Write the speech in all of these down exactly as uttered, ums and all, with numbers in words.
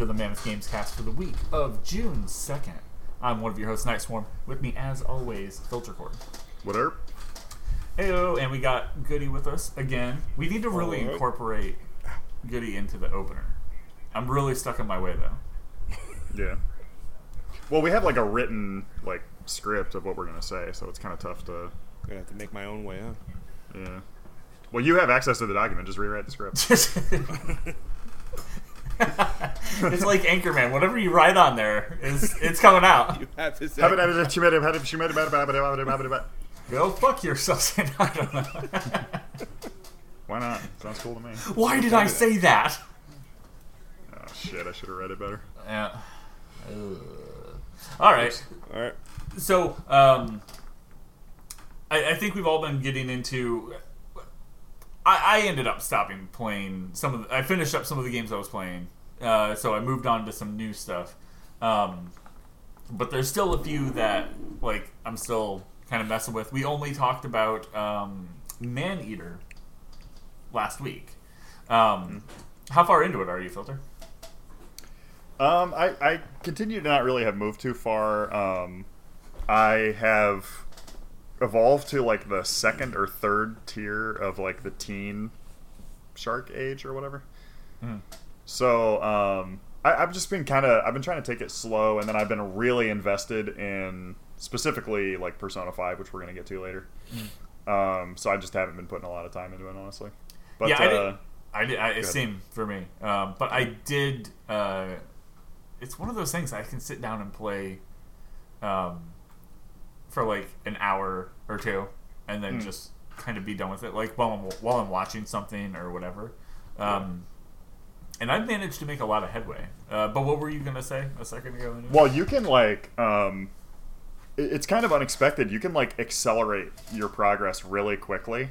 to the Mammoth Games Cast for the week of June second. I'm one of your hosts, Night Swarm. With me, as always, FilterCord. What up? Heyo, and we got Goody with us again. We need to really right. incorporate Goody into the opener. I'm really stuck in my way, though. Yeah. Well, we have like a written like script of what we're gonna say, so it's kind of tough to. I'm gonna have to make my own way up. Yeah. Well, you have access to the document. Just rewrite the script. It's like Anchorman. Whatever you write on there is it's coming out. You have to say. Go fuck yourself. I don't know. Why not? Sounds cool to me. Why did I say that? Oh shit! I should have read it better. Yeah. All right. Oops. All right. So, um, I, I think we've all been getting into. I, I ended up stopping playing some of. The, I finished up some of the games I was playing, uh, so I moved on to some new stuff. Um, but there's still a few that like I'm still kind of messing with. We only talked about um, Maneater last week. Um, how far into it are you, Filter? Um, I, I continue to not really have moved too far. Um, I have evolved to like the second or third tier of like the teen shark age or whatever. Mm. So um, I, I've just been kind of I've been trying to take it slow, and then I've been really invested in specifically like Persona five, which we're gonna get to later. Mm. Um, so I just haven't been putting a lot of time into it, honestly. But yeah, I uh, did. I, I it seemed for me, um, but I did. Uh, It's one of those things I can sit down and play um, for like an hour or two and then mm. just kind of be done with it, like while I'm, while I'm watching something or whatever. Um, and I've managed to make a lot of headway. Uh, but what were you going to say a second ago? Anyway? Well, you can like... Um, it's kind of unexpected. You can like accelerate your progress really quickly.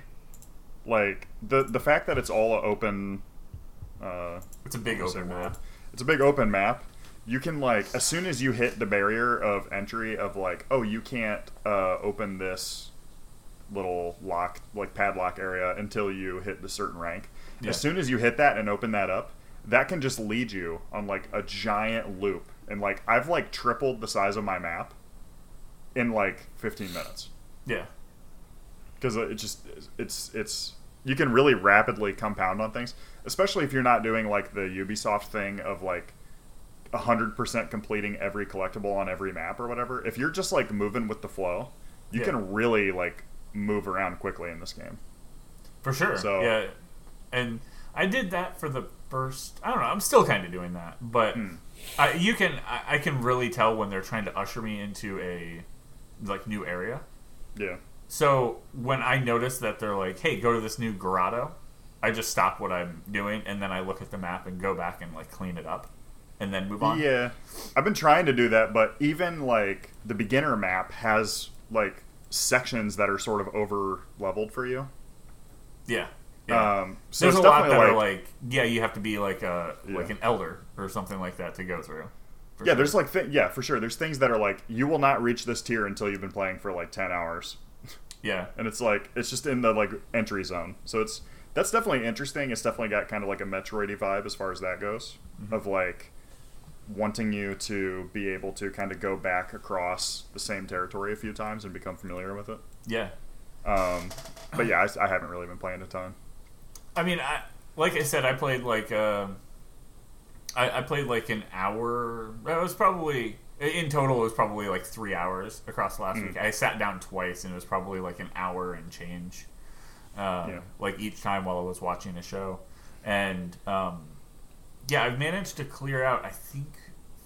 Like the, the fact that it's all an open... Uh, it's a big open map. It's a big open map. You can, like, as soon as you hit the barrier of entry of, like, oh, you can't uh, open this little lock, like, padlock area until you hit the certain rank. Yeah. As soon as you hit that and open that up, that can just lead you on, like, a giant loop. And, like, I've, like, tripled the size of my map in, like, fifteen minutes. Yeah. Because it just, it's, it's, you can really rapidly compound on things. Especially if you're not doing, like, the Ubisoft thing of, like, one hundred percent completing every collectible on every map or whatever. If you're just like moving with the flow, you yeah. can really like move around quickly in this game. For sure. So, yeah. And I did that for the first, I don't know, I'm still kind of doing that, but mm. I, you can, I, I can really tell when they're trying to usher me into a like new area. Yeah. So when I notice that they're like, hey, go to this new grotto, I just stop what I'm doing. And then I look at the map and go back and like clean it up. And then move on. Yeah, I've been trying to do that, but even like the beginner map has like sections that are sort of over leveled for you. Yeah. yeah. Um, so there's it's a lot that like, are like yeah, you have to be like a yeah. like an elder or something like that to go through. Yeah, sure. there's like th- yeah for sure. There's things that are like you will not reach this tier until you've been playing for like ten hours. Yeah, and it's like it's just in the like entry zone, so it's that's definitely interesting. It's definitely got kind of like a Metroid-y vibe as far as that goes, mm-hmm. of like. Wanting you to be able to kind of go back across the same territory a few times and become familiar with it. Yeah. Um, but yeah, I, I haven't really been playing a ton. I mean, I like I said, I played like uh, I, I played like an hour. It was probably in total. It was probably like three hours across the last mm. week. I sat down twice, and it was probably like an hour and change. Uh, yeah. Like each time while I was watching a show, and um, yeah, I've managed to clear out. I think.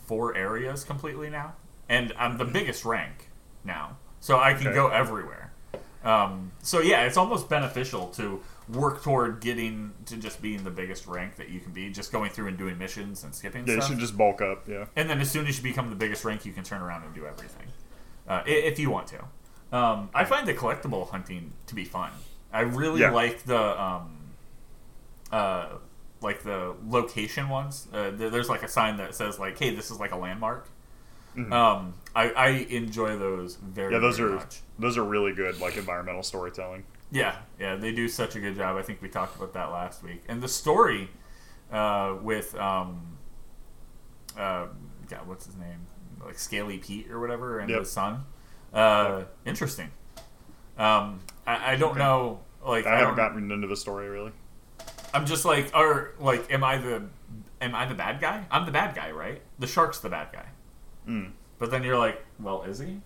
Four areas completely now, and I'm the biggest rank now, so I can okay. go everywhere. Um, so yeah, it's almost beneficial to work toward getting to just being the biggest rank that you can be, just going through and doing missions and skipping yeah, stuff. You should just bulk up, yeah. And then as soon as you become the biggest rank, you can turn around and do everything, uh, if you want to. Um, I find the collectible hunting to be fun. I really yeah. like the... Um, uh, like the location ones. Uh, there's like a sign that says like, hey, this is like a landmark. Mm-hmm. Um, I, I enjoy those very, yeah, those very are, much. Those are really good like environmental storytelling. Yeah, yeah, they do such a good job. I think we talked about that last week. And the story uh, with um, uh, God, what's his name? Like Scaly Pete or whatever, and yep. his son. Uh, yep. Interesting. Um, I, I don't okay. know. Like, I, I haven't gotten into the story really. I'm just like, or like, am I the, am I the bad guy? I'm the bad guy, right? The shark's the bad guy. Mm. But then you're like, well, is he?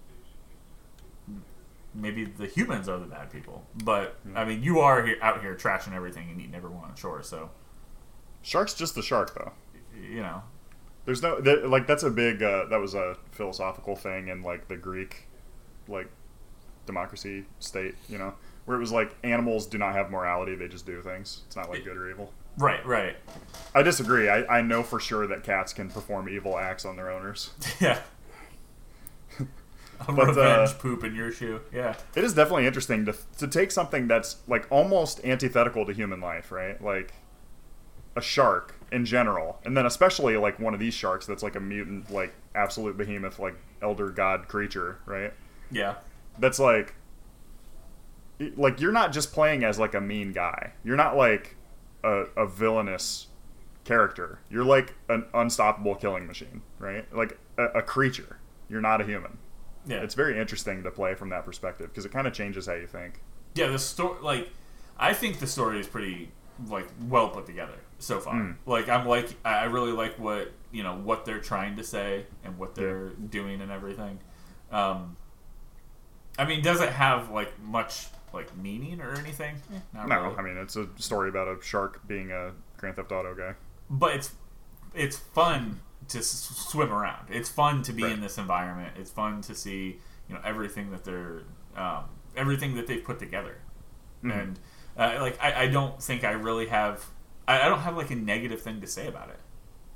Maybe the humans are the bad people. But mm. I mean, you are here, out here trashing everything and eating everyone on shore. So, shark's just the shark, though. You know, there's no there, like that's a big uh, that was a philosophical thing in like the Greek, like democracy state. You know. Where it was like, animals do not have morality, they just do things. It's not like good or evil. Right, right. I disagree. I, I know for sure that cats can perform evil acts on their owners. Yeah. A but, revenge uh, poop in your shoe. Yeah. It is definitely interesting to to take something that's like almost antithetical to human life, right? Like a shark in general. And then especially like one of these sharks that's like a mutant, like absolute behemoth, like elder god creature, right? Yeah. That's like... Like, you're not just playing as, like, a mean guy. You're not, like, a, a villainous character. You're, like, an unstoppable killing machine, right? Like, a, a creature. You're not a human. Yeah. It's very interesting to play from that perspective, because it kind of changes how you think. Yeah, the story, like, I think the story is pretty, like, well put together so far. Mm. Like, I'm like, I really like what, you know, what they're trying to say and what they're yeah. doing and everything. Um, I mean, does it have, like, much... like meaning or anything? Eh, not no, really. I mean, it's a story about a shark being a Grand Theft Auto guy. But it's it's fun to s- swim around. It's fun to be right. in this environment. It's fun to see, you know, everything that they're um, everything that they've put together. Mm-hmm. And uh, like, I, I don't think I really have. I, I don't have like a negative thing to say about it.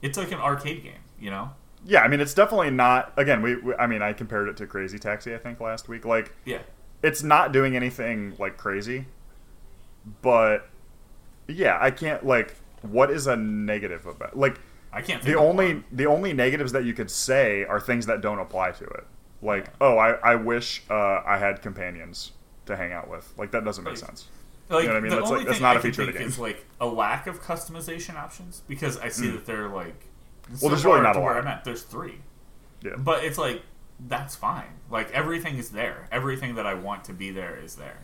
It's like an arcade game, you know. Yeah, I mean, it's definitely not. Again, we. we I mean, I compared it to Crazy Taxi, I think, last week. Like, yeah. It's not doing anything, like, crazy, but, yeah, I can't, like, what is a negative about, like, I can't think the only, one. the only negatives that you could say are things that don't apply to it, like, yeah. oh, I, I wish uh, I had companions to hang out with, like, that doesn't make like, sense, like, you know what I mean, the that's, only like, that's thing not I a feature of the game. It's like, a lack of customization options, because I see mm. that they're, like, so well, there's really not a lot. I'm at. There's three, yeah, but it's, like, that's fine. Like, everything is there. Everything that I want to be there is there.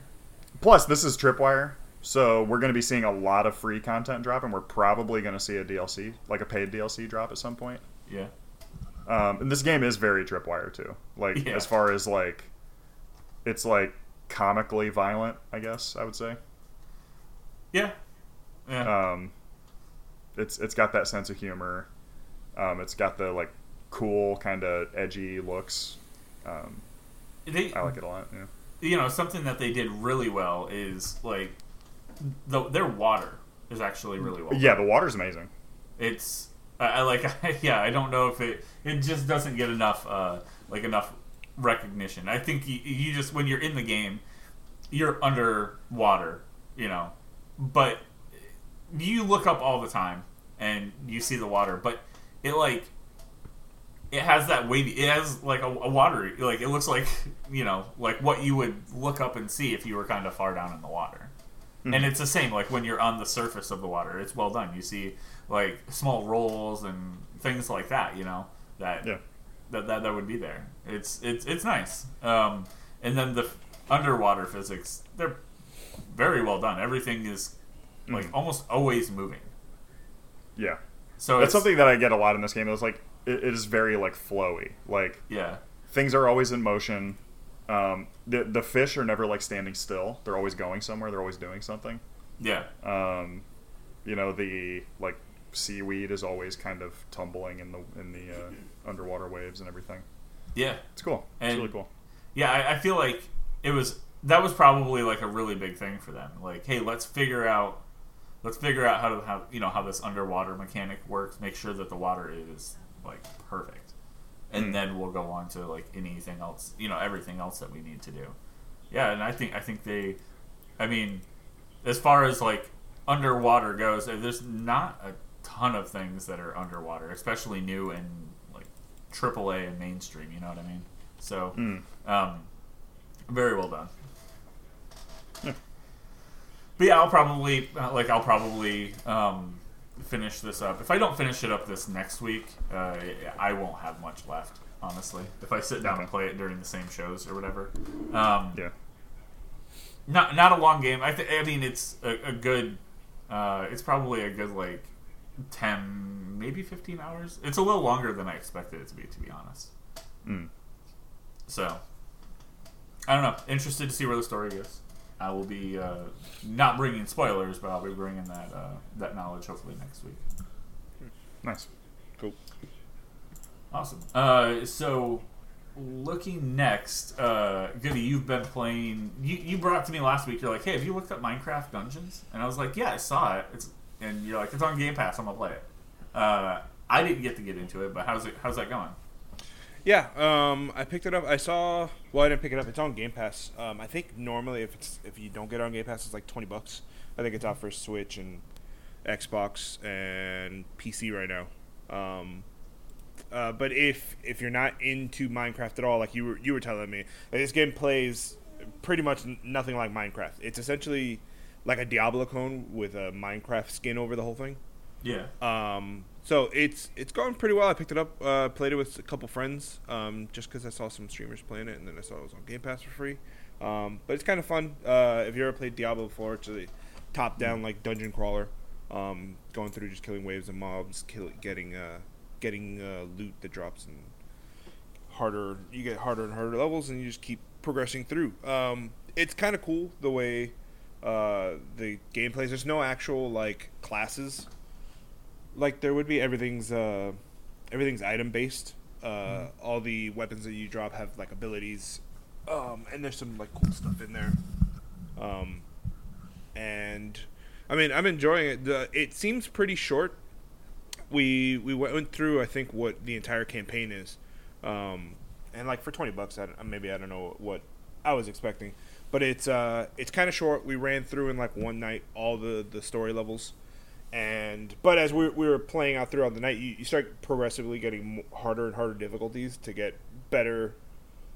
Plus, this is Tripwire, so we're going to be seeing a lot of free content drop, and we're probably going to see a D L C, like a paid D L C drop at some point. Yeah. Um, and this game is very Tripwire, too. Like, yeah. as far as, like, it's, like, comically violent, I guess, I would say. Yeah. Yeah. Um, it's, it's got that sense of humor. Um, it's got the, like, cool kind of edgy looks. um they, I like it a lot. Yeah. You know, something that they did really well is like the, their water is actually really well yeah done. The water's amazing. It's I, I like I, yeah I don't know if it it just doesn't get enough uh like enough recognition. I think you, you just when you're in the game you're underwater, you know, but you look up all the time and you see the water, but it like it has that wavy... It has, like, a, a watery... Like, it looks like, you know, like what you would look up and see if you were kind of far down in the water. Mm-hmm. And it's the same, like, when you're on the surface of the water. It's well done. You see, like, small rolls and things like that, you know, that yeah. that, that that would be there. It's it's it's nice. Um, and then the f- underwater physics, they're very well done. Everything is, like, mm-hmm. almost always moving. Yeah. So That's something that I get a lot in this game. It's like... It is very, like, flowy. Like, yeah. things are always in motion. Um, the the fish are never, like, standing still. They're always going somewhere. They're always doing something. Yeah. Um, you know, the, like, seaweed is always kind of tumbling in the in the uh, underwater waves and everything. Yeah. It's cool. And it's really cool. Yeah, I, I feel like it was... That was probably, like, a really big thing for them. Like, hey, let's figure out... Let's figure out how to how you know, how this underwater mechanic works. Make sure that the water is... like perfect, and mm. then we'll go on to like anything else, you know, everything else that we need to do. Yeah, and I think I think they, I mean, as far as like underwater goes, there's not a ton of things that are underwater, especially new and like triple A and mainstream. You know what I mean? So, mm. um, very well done. Yeah. But yeah, I'll probably like I'll probably um, finish this up. If I don't finish it up this next week, uh, I won't have much left, honestly. If I sit down okay. and play it during the same shows or whatever. Um, yeah. Not not a long game. I th- I mean, it's a, a good... Uh, it's probably a good, like, ten, maybe fifteen hours. It's a little longer than I expected it to be, to be honest. Mm. So, I don't know. Interested to see where the story goes. I will be uh, not bringing spoilers, but I'll be bringing that uh, that knowledge hopefully next week. Nice. Cool. Awesome. Uh, so, looking next, uh, Goody, you've been playing... You, you brought it to me last week. You're like, hey, have you looked up Minecraft Dungeons? And I was like, yeah, I saw it. It's, and you're like, it's on Game Pass. I'm going to play it. Uh, I didn't get to get into it, but how's it? How's that going? Yeah, um, I picked it up. I saw... Well, I didn't pick it up. It's on Game Pass. Um, I think normally if it's if you don't get it on Game Pass, it's like twenty bucks. I think it's out for Switch and Xbox and P C right now. Um, uh, but if if you're not into Minecraft at all, like you were you were telling me, this game plays pretty much nothing like Minecraft. It's essentially like a Diablo clone with a Minecraft skin over the whole thing. Yeah. Um. So it's it's going pretty well. I picked it up, uh, played it with a couple friends, um, just because I saw some streamers playing it, and then I saw it was on Game Pass for free. Um, but it's kind of fun. Uh, if you ever played Diablo before, it's a top-down like dungeon crawler, um, going through just killing waves of mobs, kill, getting uh, getting uh, loot that drops, and harder you get harder and harder levels, and you just keep progressing through. Um, it's kind of cool the way uh, the game plays. There's no actual like classes. Like there would be everything's uh, everything's item based. Uh, mm. All the weapons that you drop have like abilities, um, and there's some like cool stuff in there. Um, and I mean I'm enjoying it. The, it seems pretty short. We we went through I think what the entire campaign is, um, and like for twenty bucks, I don't, maybe I don't know what I was expecting, but it's uh, it's kind of short. We ran through in like one night all the, the story levels. And but as we, we were playing out throughout the night, you, you start progressively getting harder and harder difficulties to get better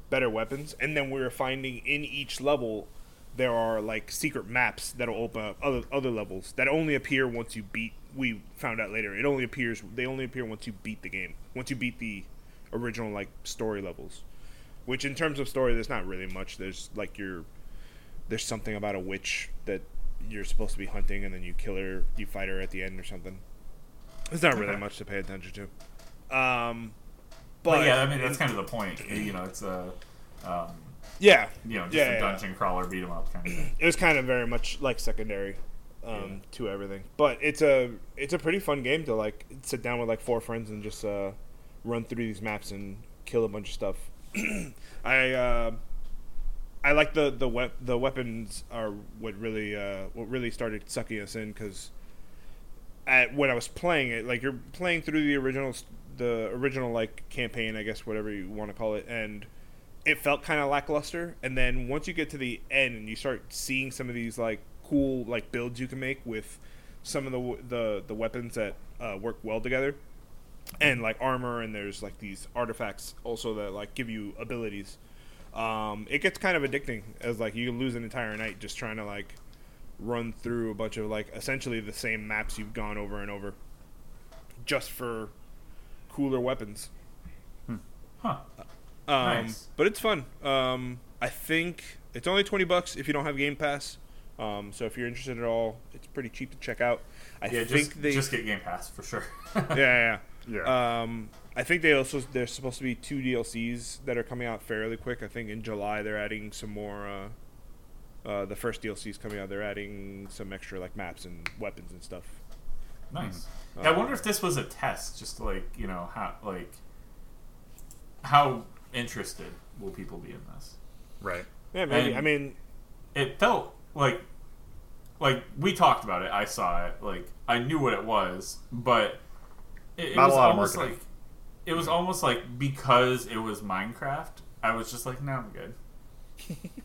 better weapons. And then we were finding in each level there are like secret maps that'll open up other other levels that only appear once you beat. We found out later it only appears they only appear once you beat the game, once you beat the original like story levels. Which in terms of story, there's not really much. There's like your there's something about a witch that. You're supposed to be hunting, and then you kill her, you fight her at the end or something. There's not really okay. much to pay attention to. Um, but well, yeah, I mean that's kind of the point. You know, it's a um, yeah, you know, just yeah, a dungeon yeah. crawler beat 'em up kind of thing. It was kind of very much like secondary um, yeah. to everything, but it's a it's a pretty fun game to like sit down with like four friends and just uh, run through these maps and kill a bunch of stuff. I. Uh, I like the the, we- the weapons are what really uh, what really started sucking us in because when I was playing it, like you're playing through the original the original like campaign, I guess whatever you want to call it, and it felt kind of lackluster. And then once you get to the end and you start seeing some of these like cool like builds you can make with some of the the, the weapons that uh, work well together, and like armor, and there's like these artifacts also that like give you abilities. Um, it gets kind of addicting as like you lose an entire night just trying to like run through a bunch of like essentially the same maps you've gone over and over just for cooler weapons. Hmm. Huh. Um, nice. But it's fun. Um, I think it's only twenty bucks if you don't have Game Pass. Um, so if you're interested at all, it's pretty cheap to check out. I yeah, think just, they just get Game Pass for sure. yeah, yeah. Yeah. Um, I think they also there's supposed to be two D L Cs that are coming out fairly quick. I think in July they're adding some more. Uh, uh, the first D L C's coming out. They're adding some extra like maps and weapons and stuff. Nice. Mm. Yeah, I wonder if this was a test, just to, like you know how like how interested will people be in this? Right. Yeah, maybe. And I mean, it felt like like we talked about it. I saw it. Like I knew what it was, but it, it not was a lot almost of marketing. Like. It was almost like because it was Minecraft, I was just like, no, I'm good.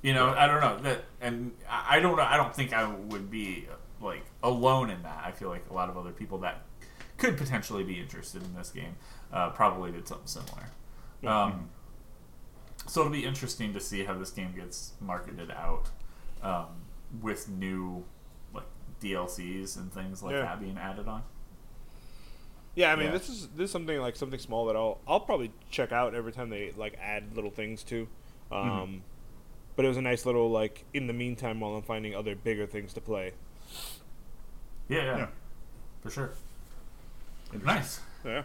You know, I don't know that, and I don't know. I don't think I would be like alone in that. I feel like a lot of other people that could potentially be interested in this game uh, probably did something similar. Yeah. Um, so it'll be interesting to see how this game gets marketed out um, with new like D L Cs and things like yeah. that being added on. Yeah, I mean, yeah. this is this is something like something small that I'll I'll probably check out every time they like add little things to. Um, mm-hmm. But it was a nice little like in the meantime while I'm finding other bigger things to play. Yeah, yeah, yeah. For sure. Nice. Yeah.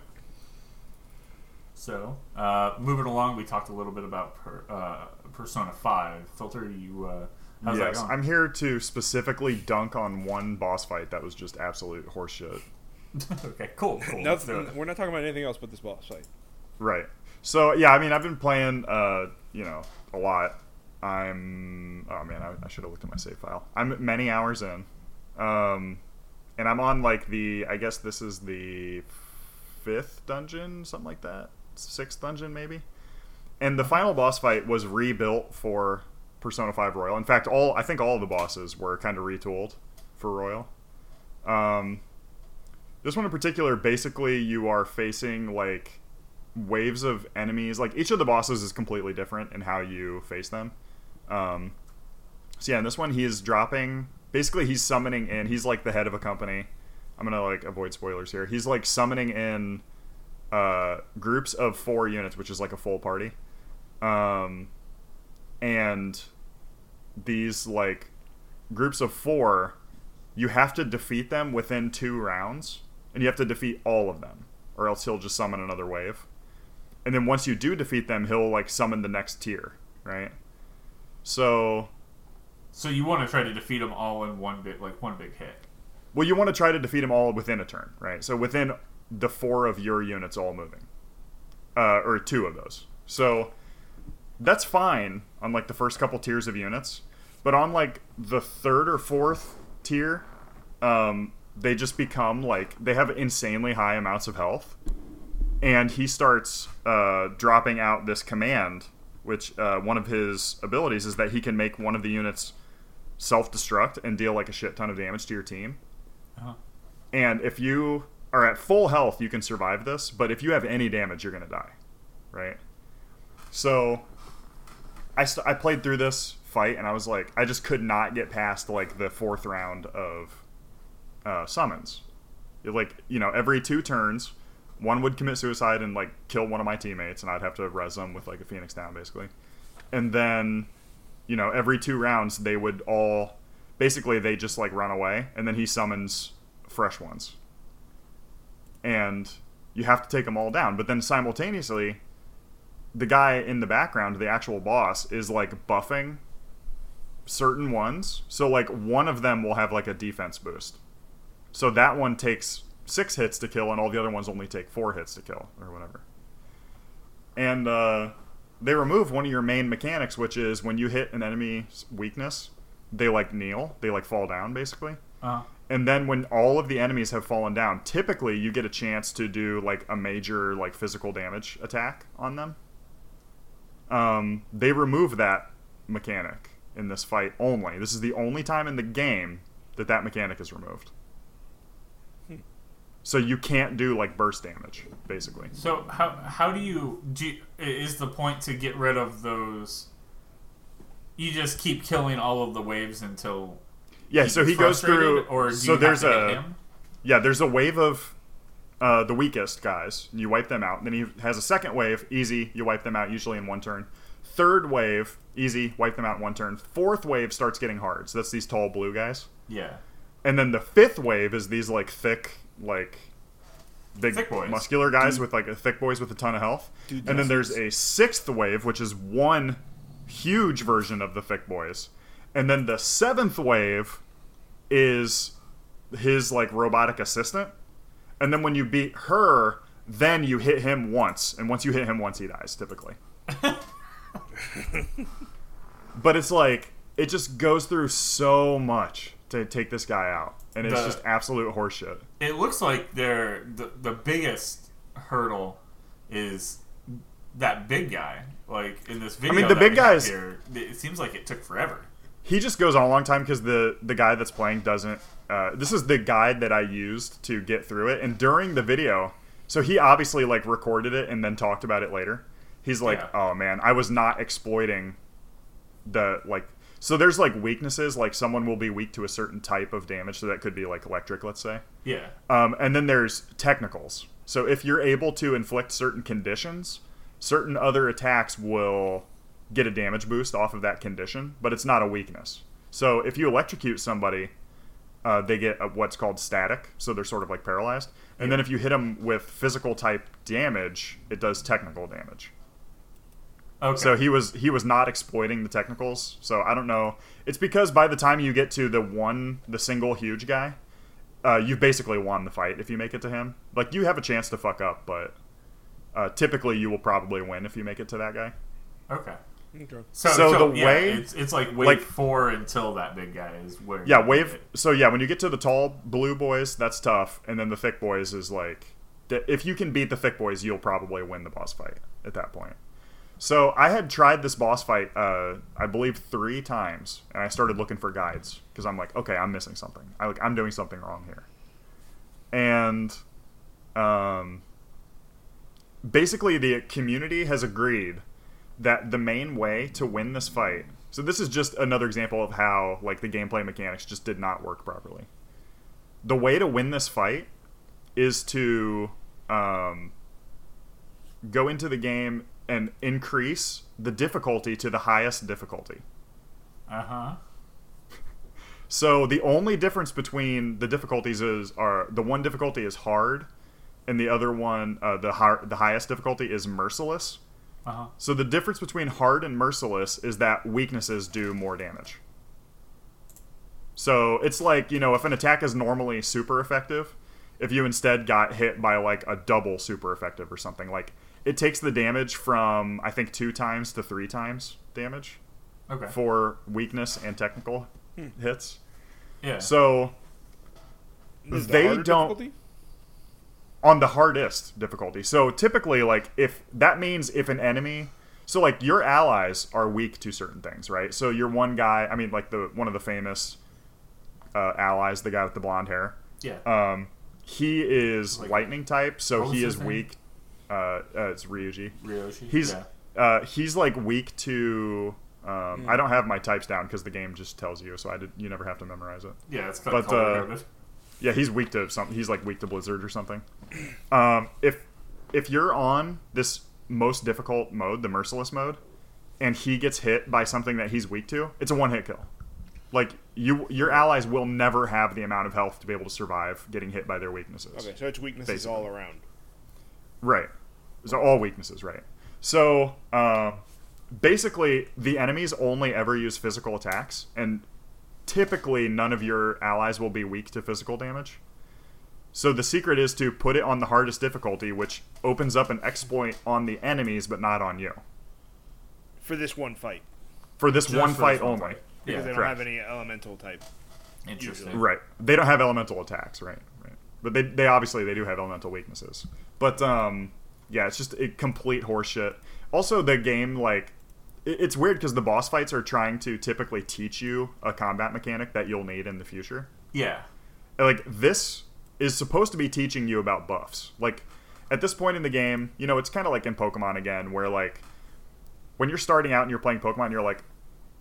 So, uh, moving along, we talked a little bit about per, uh, Persona five. Filter, you, uh, how's yes, that going? I'm here to specifically dunk on one boss fight that was just absolute horseshit. Okay, cool. cool. Nothing, we're not talking about anything else but this boss fight. Right. So, yeah, I mean, I've been playing, uh, you know, a lot. I'm, oh man, I, I should have looked at my save file. I'm many hours in. Um, and I'm on, like, the, I guess this is the fifth dungeon, something like that. Sixth dungeon maybe, and the final boss fight was rebuilt for Persona five Royal. In fact, all I think all the bosses were kind of retooled for Royal. Um, this one in particular, basically you are facing like waves of enemies. Like each of the bosses is completely different in how you face them. Um, so yeah, in this one he is dropping. Basically, he's summoning in. He's like the head of a company. I'm gonna like avoid spoilers here. He's like summoning in. Uh, groups of four units, which is like a full party, um, and these like groups of four, you have to defeat them within two rounds, and you have to defeat all of them, or else he'll just summon another wave. And then once you do defeat them, he'll like summon the next tier, right? So, so you want to try to defeat them all in one big, like one big hit. Well, you want to try to defeat them all within a turn, right? So within the four of your units all moving, uh, or two of those. So that's fine on like the first couple tiers of units, but on like the third or fourth tier, um, they just become like, they have insanely high amounts of health, and he starts uh, dropping out this command, which uh, one of his abilities is that he can make one of the units self-destruct and deal like a shit ton of damage to your team. Uh-huh. And if you are at full health, you can survive this, but if you have any damage, you're going to die, right? So I st- I played through this fight, and I was like, I just could not get past, like, the fourth round of uh, summons. It, like, you know, every two turns, one would commit suicide and, like, kill one of my teammates, and I'd have to res them with, like, a Phoenix down, basically. And then, you know, every two rounds, they would all, basically, they just, like, run away, and then he summons fresh ones. And you have to take them all down. But then simultaneously, the guy in the background, the actual boss, is like buffing certain ones. So like one of them will have like a defense boost. So that one takes six hits to kill and all the other ones only take four hits to kill or whatever. And uh, they remove one of your main mechanics, which is when you hit an enemy's weakness, they like kneel. They like fall down basically. Uh-huh. And then when all of the enemies have fallen down, typically you get a chance to do like a major like physical damage attack on them. Um, they remove that mechanic in this fight only. This is the only time in the game that that mechanic is removed. Hmm. So you can't do like burst damage, basically. So how how do you do? You, is the point to get rid of those? You just keep killing all of the waves until. Yeah, so he goes through. Or do so you there's have to a, hit him? Yeah, there's a wave of uh, the weakest guys. You wipe them out. Then he has a second wave, easy. You wipe them out usually in one turn. Third wave, easy. Wipe them out in one turn. Fourth wave starts getting hard. So that's these tall blue guys. Yeah. And then the fifth wave is these like thick, like big thick boys. muscular guys Dude. with like a thick boys with a ton of health. Dude, and then there's a sixth wave, which is one huge version of the thick boys. And then the seventh wave is his, like, robotic assistant. And then when you beat her, then you hit him once. And once you hit him once, he dies, typically. But it's like, it just goes through so much to take this guy out. And it's the, just absolute horseshit. It looks like they're, the, the biggest hurdle is that big guy. Like, in this video I mean, the big guys here, it seems like it took forever. He just goes on a long time because the, the guy that's playing doesn't... Uh, this is the guide that I used to get through it. And during the video... So he obviously, like, recorded it and then talked about it later. He's like, yeah. oh, man, I was not exploiting the, like... So there's, like, weaknesses. Like, someone will be weak to a certain type of damage. So that could be, like, electric, let's say. Yeah. Um, and then there's technicals. So if you're able to inflict certain conditions, certain other attacks will get a damage boost off of that condition, but it's not a weakness. So if you electrocute somebody, uh, they get a, what's called static, so they're sort of like paralyzed. And yeah. then if you hit them with physical type damage, it does technical damage. Okay. So he was he was not exploiting the technicals. So I don't know. It's because by the time you get to the one, the single huge guy, uh, you've basically won the fight if you make it to him. Like, you have a chance to fuck up, but uh, typically you will probably win if you make it to that guy. Okay. So, so, so the yeah, way it's, it's like wave like, four until that big guy is where. Yeah, wave. So yeah, when you get to the tall blue boys, that's tough, and then the thick boys is like, if you can beat the thick boys, you'll probably win the boss fight at that point. So I had tried this boss fight, uh, I believe, three times, and I started looking for guides because I'm like, okay, I'm missing something. I like, I'm doing something wrong here. And, um, basically the community has agreed that the main way to win this fight. So this is just another example of how like the gameplay mechanics just did not work properly. The way to win this fight is to um, go into the game and increase the difficulty to the highest difficulty. Uh-huh. So the only difference between the difficulties is are the one difficulty is hard, and the other one, uh, the har- the highest difficulty is merciless. Uh-huh. So the difference between hard and merciless is that weaknesses do more damage. So it's like, you know, if an attack is normally super effective, if you instead got hit by like a double super effective or something, like it takes the damage from, I think, two times to three times damage. Okay. For weakness and technical hmm. hits. Yeah. So is they the don't difficulty? On the hardest difficulty. So typically, like, if that means if an enemy, so like your allies are weak to certain things, right? So your one guy, I mean, like the one of the famous uh, allies, the guy with the blonde hair. Yeah. Um, he is like, lightning type, so he is weak. Uh, uh, it's Ryuji. Ryuji. He's yeah. uh, he's like weak to. Um, yeah. I don't have my types down because the game just tells you, so I did. You never have to memorize it. Yeah, it's kind but, of uh, yeah, he's weak to something. He's like weak to Blizzard or something. Um, if if you're on this most difficult mode, the merciless mode, and he gets hit by something that he's weak to, it's a one hit kill. Like you, your allies will never have the amount of health to be able to survive getting hit by their weaknesses. Okay, so it's weaknesses basically. All around. Right. So all weaknesses, right? So uh, basically, the enemies only ever use physical attacks, and typically none of your allies will be weak to physical damage. So the secret is to put it on the hardest difficulty, which opens up an exploit on the enemies, but not on you. For this one fight. For this Just one for fight this one only. Fight. Because yeah, they don't correct. have any elemental type. Interesting. Usually. Right. They don't have elemental attacks, right? Right. But they they obviously they do have elemental weaknesses. But um. Yeah, it's just a complete horseshit. Also, the game, like, it's weird because the boss fights are trying to typically teach you a combat mechanic that you'll need in the future. Yeah. Like, this is supposed to be teaching you about buffs. Like, at this point in the game, you know, it's kind of like in Pokemon again, where, like, when you're starting out and you're playing Pokemon, you're like,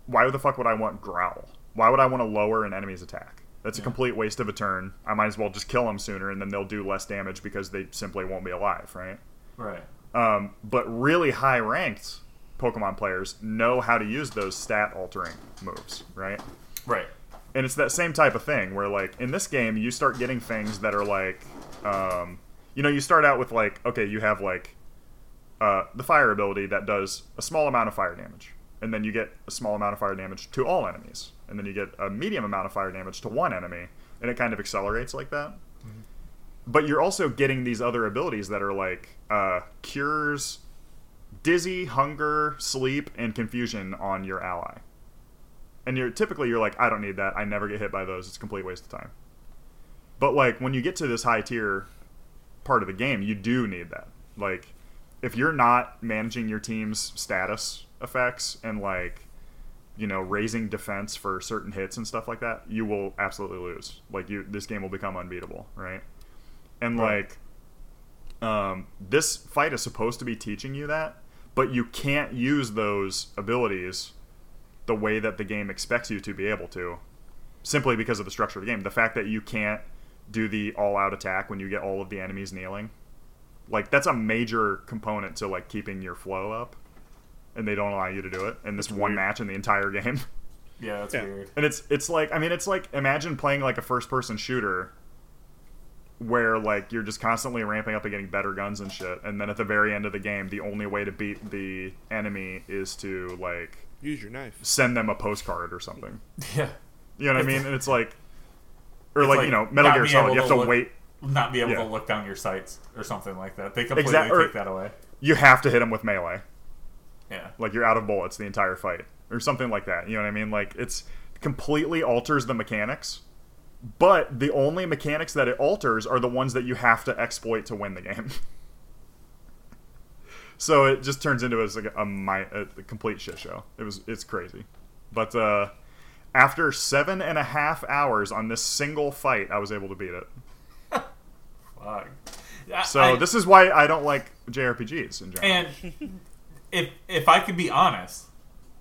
why the fuck would I want Growl? Why would I want to lower an enemy's attack? That's yeah. a complete waste of a turn. I might as well just kill them sooner, and then they'll do less damage because they simply won't be alive, right? Right. Um, but really high-ranked Pokemon players know how to use those stat-altering moves, right? Right. And it's that same type of thing where, like, in this game, you start getting things that are, like, um, you know, you start out with, like, okay, you have, like, uh, the fire ability that does a small amount of fire damage. And then you get a small amount of fire damage to all enemies. And then you get a medium amount of fire damage to one enemy. And it kind of accelerates like that. Mm-hmm. But you're also getting these other abilities that are like uh, cures dizzy, hunger, sleep, and confusion on your ally. And you're typically you're like, I don't need that. I never get hit by those. It's a complete waste of time. But like when you get to this high tier part of the game, you do need that. Like if you're not managing your team's status effects and like, you know, raising defense for certain hits and stuff like that, you will absolutely lose. Like you, this game will become unbeatable, right? And, like, um, this fight is supposed to be teaching you that, but you can't use those abilities the way that the game expects you to be able to, simply because of the structure of the game. The fact that you can't do the all-out attack when you get all of the enemies kneeling like that's a major component to like keeping your flow up, and they don't allow you to do it in this that's one weird. match in the entire game. Yeah, that's yeah. weird. And it's it's like I mean it's like imagine playing like a first person shooter where like you're just constantly ramping up and getting better guns and shit, and then at the very end of the game the only way to beat the enemy is to like use your knife, send them a postcard or something. Yeah, you know what I mean? And it's like or it's like, like you know, Metal Gear Solid, you have to look, wait not be able yeah. to look down your sights or something like that. They completely exactly. take that away. You have to hit them with melee. Yeah, like you're out of bullets the entire fight or something like that, you know what I mean? Like it's completely alters the mechanics. But the only mechanics that it alters are the ones that you have to exploit to win the game. So it just turns into a, a, a, a complete shit show. It was, it's crazy. But uh, after seven and a half hours on this single fight, I was able to beat it. Fuck. So I, this is why I don't like J R P Gs in general. And if if I could be honest,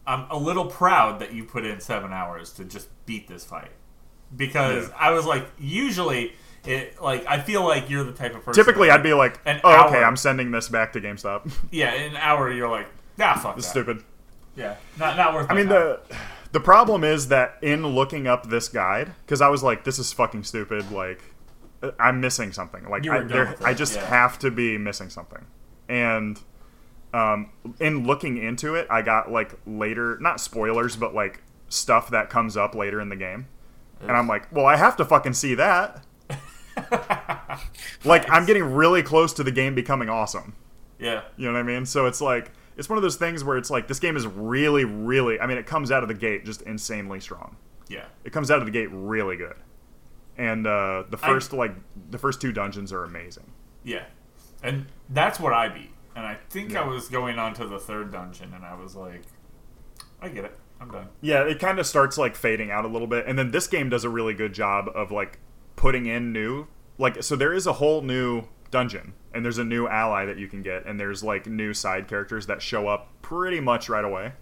I'm a little proud that you put in seven hours to just beat this fight. Because yeah. I was like, usually, it like I feel like you're the type of person. Typically, I'd be like, an oh, hour, okay, I'm sending this back to GameStop. Yeah, in an hour, you're like, nah, fuck this that. Stupid. Yeah, not not worth it. I mean, the, the problem is that in looking up this guide, because I was like, this is fucking stupid, like, I'm missing something. Like, I, there, I just yeah. have to be missing something. And um, in looking into it, I got, like, later, not spoilers, but, like, stuff that comes up later in the game. And I'm like, well, I have to fucking see that. Like, nice. I'm getting really close to the game becoming awesome. Yeah. You know what I mean? So it's like, it's one of those things where it's like, this game is really, really, I mean, it comes out of the gate just insanely strong. Yeah. It comes out of the gate really good. And uh, the first, I, like, the first two dungeons are amazing. Yeah. And that's what I beat. And I think yeah. I was going on to the third dungeon, and I was like, I get it. I'm done. Yeah, it kind of starts, like, fading out a little bit. And then this game does a really good job of, like, putting in new... Like, so there is a whole new dungeon, and there's a new ally that you can get, and there's, like, new side characters that show up pretty much right away.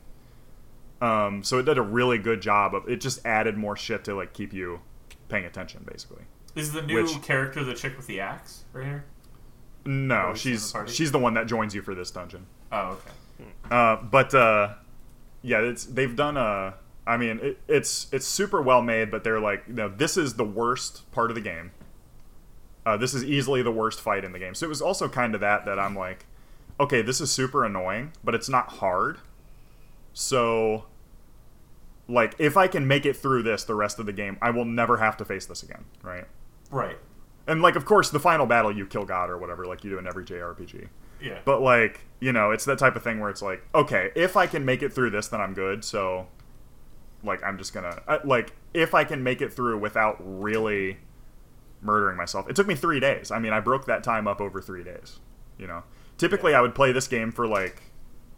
Um, so it did a really good job of... It just added more shit to, like, keep you paying attention, basically. Is the new Which, character the chick with the axe right here? No, she's the she's the one that joins you for this dungeon. Oh, okay. Uh, but, uh... Yeah, it's they've done a... I mean, it, it's it's super well made, but they're like, you know, this is the worst part of the game. Uh, this is easily the worst fight in the game. So it was also kind of that that I'm like, okay, this is super annoying, but it's not hard. So, like, if I can make it through this the rest of the game, I will never have to face this again, right? Right. And, like, of course, the final battle, you kill God or whatever, like you do in every J R P G. Yeah. But, like, you know, it's that type of thing where it's like, okay, if I can make it through this, then I'm good. So, like, I'm just gonna... I, like, if I can make it through without really murdering myself... It took me three days. I mean, I broke that time up over three days, you know? Typically, yeah. I would play this game for, like,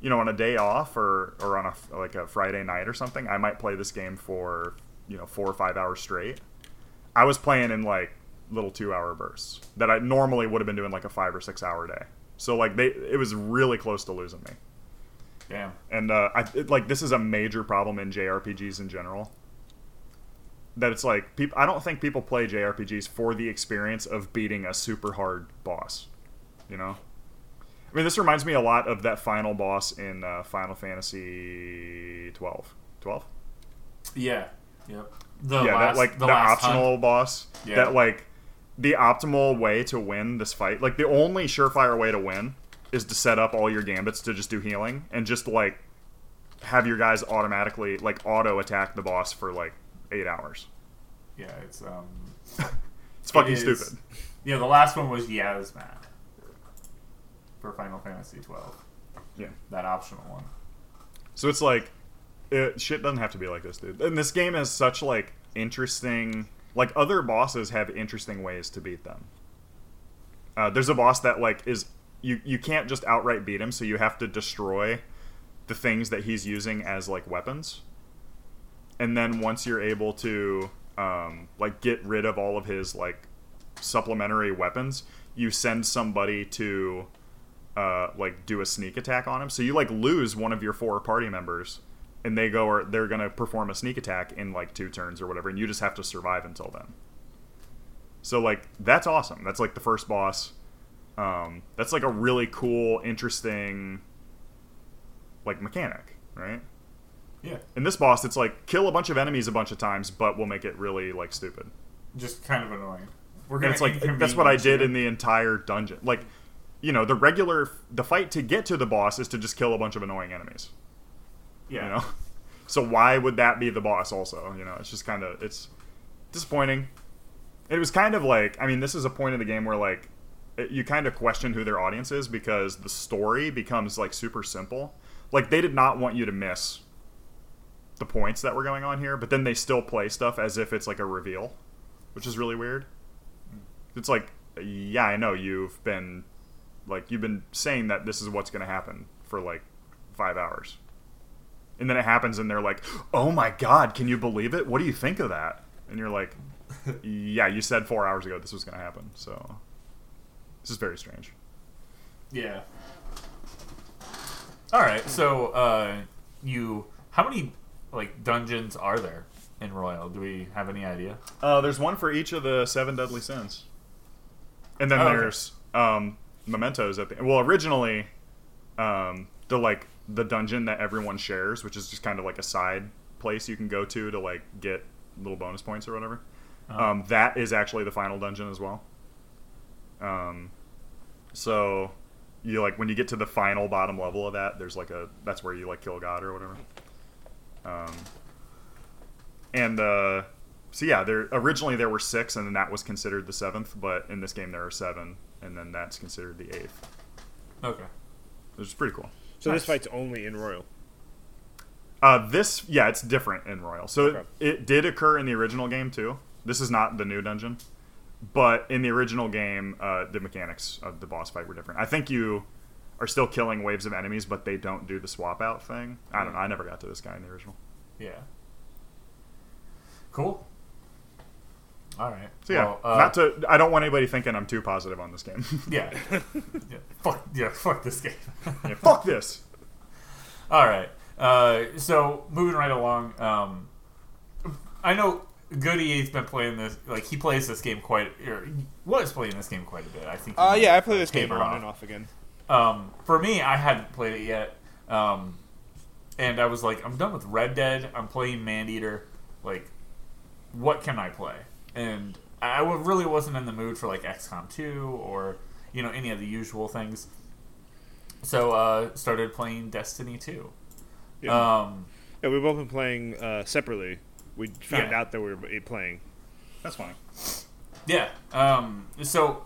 you know, on a day off or, or on, a like, a Friday night or something. I might play this game for, you know, four or five hours straight. I was playing in, like, little two-hour bursts that I normally would have been doing, like, a five- or six-hour day. So, like, they, it was really close to losing me. Damn. And, uh, I, it, like, this is a major problem in J R P Gs in general. That it's like, peop, I don't think people play J R P Gs for the experience of beating a super hard boss. You know? I mean, this reminds me a lot of that final boss in uh, Final Fantasy twelve. twelve? Yeah. Yep. The yeah, last, that, like, the, the optional time. boss. Yeah. That, like... The optimal way to win this fight, like the only surefire way to win, is to set up all your gambits to just do healing and just like have your guys automatically like auto attack the boss for like eight hours. Yeah, it's um, it's fucking it is, stupid. Yeah, the last one was Yasma for Final Fantasy twelve. Yeah, that optional one. So it's like, it, shit doesn't have to be like this, dude. And this game has such like interesting. Like, other bosses have interesting ways to beat them. Uh, there's a boss that, like, is... You, you can't just outright beat him, so you have to destroy the things that he's using as, like, weapons. And then once you're able to, um, like, get rid of all of his, like, supplementary weapons, you send somebody to, uh, like, do a sneak attack on him. So you, like, lose one of your four party members... And they go, or they're going to perform a sneak attack in like two turns or whatever, and you just have to survive until then. So, like, that's awesome. That's like the first boss. Um, that's like a really cool, interesting, like, mechanic, right? Yeah. In this boss, it's like, kill a bunch of enemies a bunch of times, but we'll make it really, like, stupid. Just kind of annoying. We're gonna, and it's like, that's what I did in the entire dungeon. Like, you know, the regular, the fight to get to the boss is to just kill a bunch of annoying enemies. Yeah. You know? So why would that be the boss also? You know, it's just kind of, it's disappointing. It was kind of like, I mean, this is a point in the game where, like, it, you kind of question who their audience is, because the story becomes, like, super simple. Like, they did not want you to miss the points that were going on here, but then they still play stuff as if it's, like, a reveal, which is really weird. It's like, yeah, I know you've been, like, you've been saying that this is what's going to happen for, like, five hours. And then it happens, and they're like, oh my god, can you believe it? What do you think of that? And you're like, yeah, you said four hours ago this was going to happen, so this is very strange. Yeah. Alright, so, uh, you, how many, like, dungeons are there in Royal? Do we have any idea? Uh, there's one for each of the seven deadly sins. And then oh, there's, okay. um, mementos at the end. Well, originally, um, the, like, the dungeon that everyone shares, which is just kind of like a side place you can go to to, like, get little bonus points or whatever. Uh-huh. Um, that is actually the final dungeon as well. Um, so you, like, when you get to the final bottom level of that, there's like a, that's where you, like, kill God or whatever. Um, and uh, so yeah, there originally there were six, and then that was considered the seventh. But in this game, there are seven, and then that's considered the eighth. Okay, which is pretty cool. So nice. This fight's only in Royal. Uh, this yeah, it's different in Royal. So okay. it, it did occur in the original game too. This is not the new dungeon, but in the original game, uh, the mechanics of the boss fight were different. I think you are still killing waves of enemies, but they don't do the swap out thing. I don't know. I never got to this guy in the original. Yeah. Cool. All right. So yeah, well, uh, not to. I don't want anybody thinking I'm too positive on this game. yeah. yeah. Fuck yeah. Fuck this game. yeah, fuck this. All right. Uh, so moving right along. Um, I know Goody's been playing this. Like, he plays this game quite. Or he was playing this game quite a bit. I think. Oh uh, yeah, I play this game on and off again. Um, for me, I hadn't played it yet, um, and I was like, I'm done with Red Dead. I'm playing Maneater. Like, what can I play? And I really wasn't in the mood for, like, X COM two or, you know, any of the usual things. So, uh, started playing Destiny two. Yeah. Um, yeah, we've both been playing uh, separately. We found yeah. out that we were playing. That's fine. Yeah. Um, so,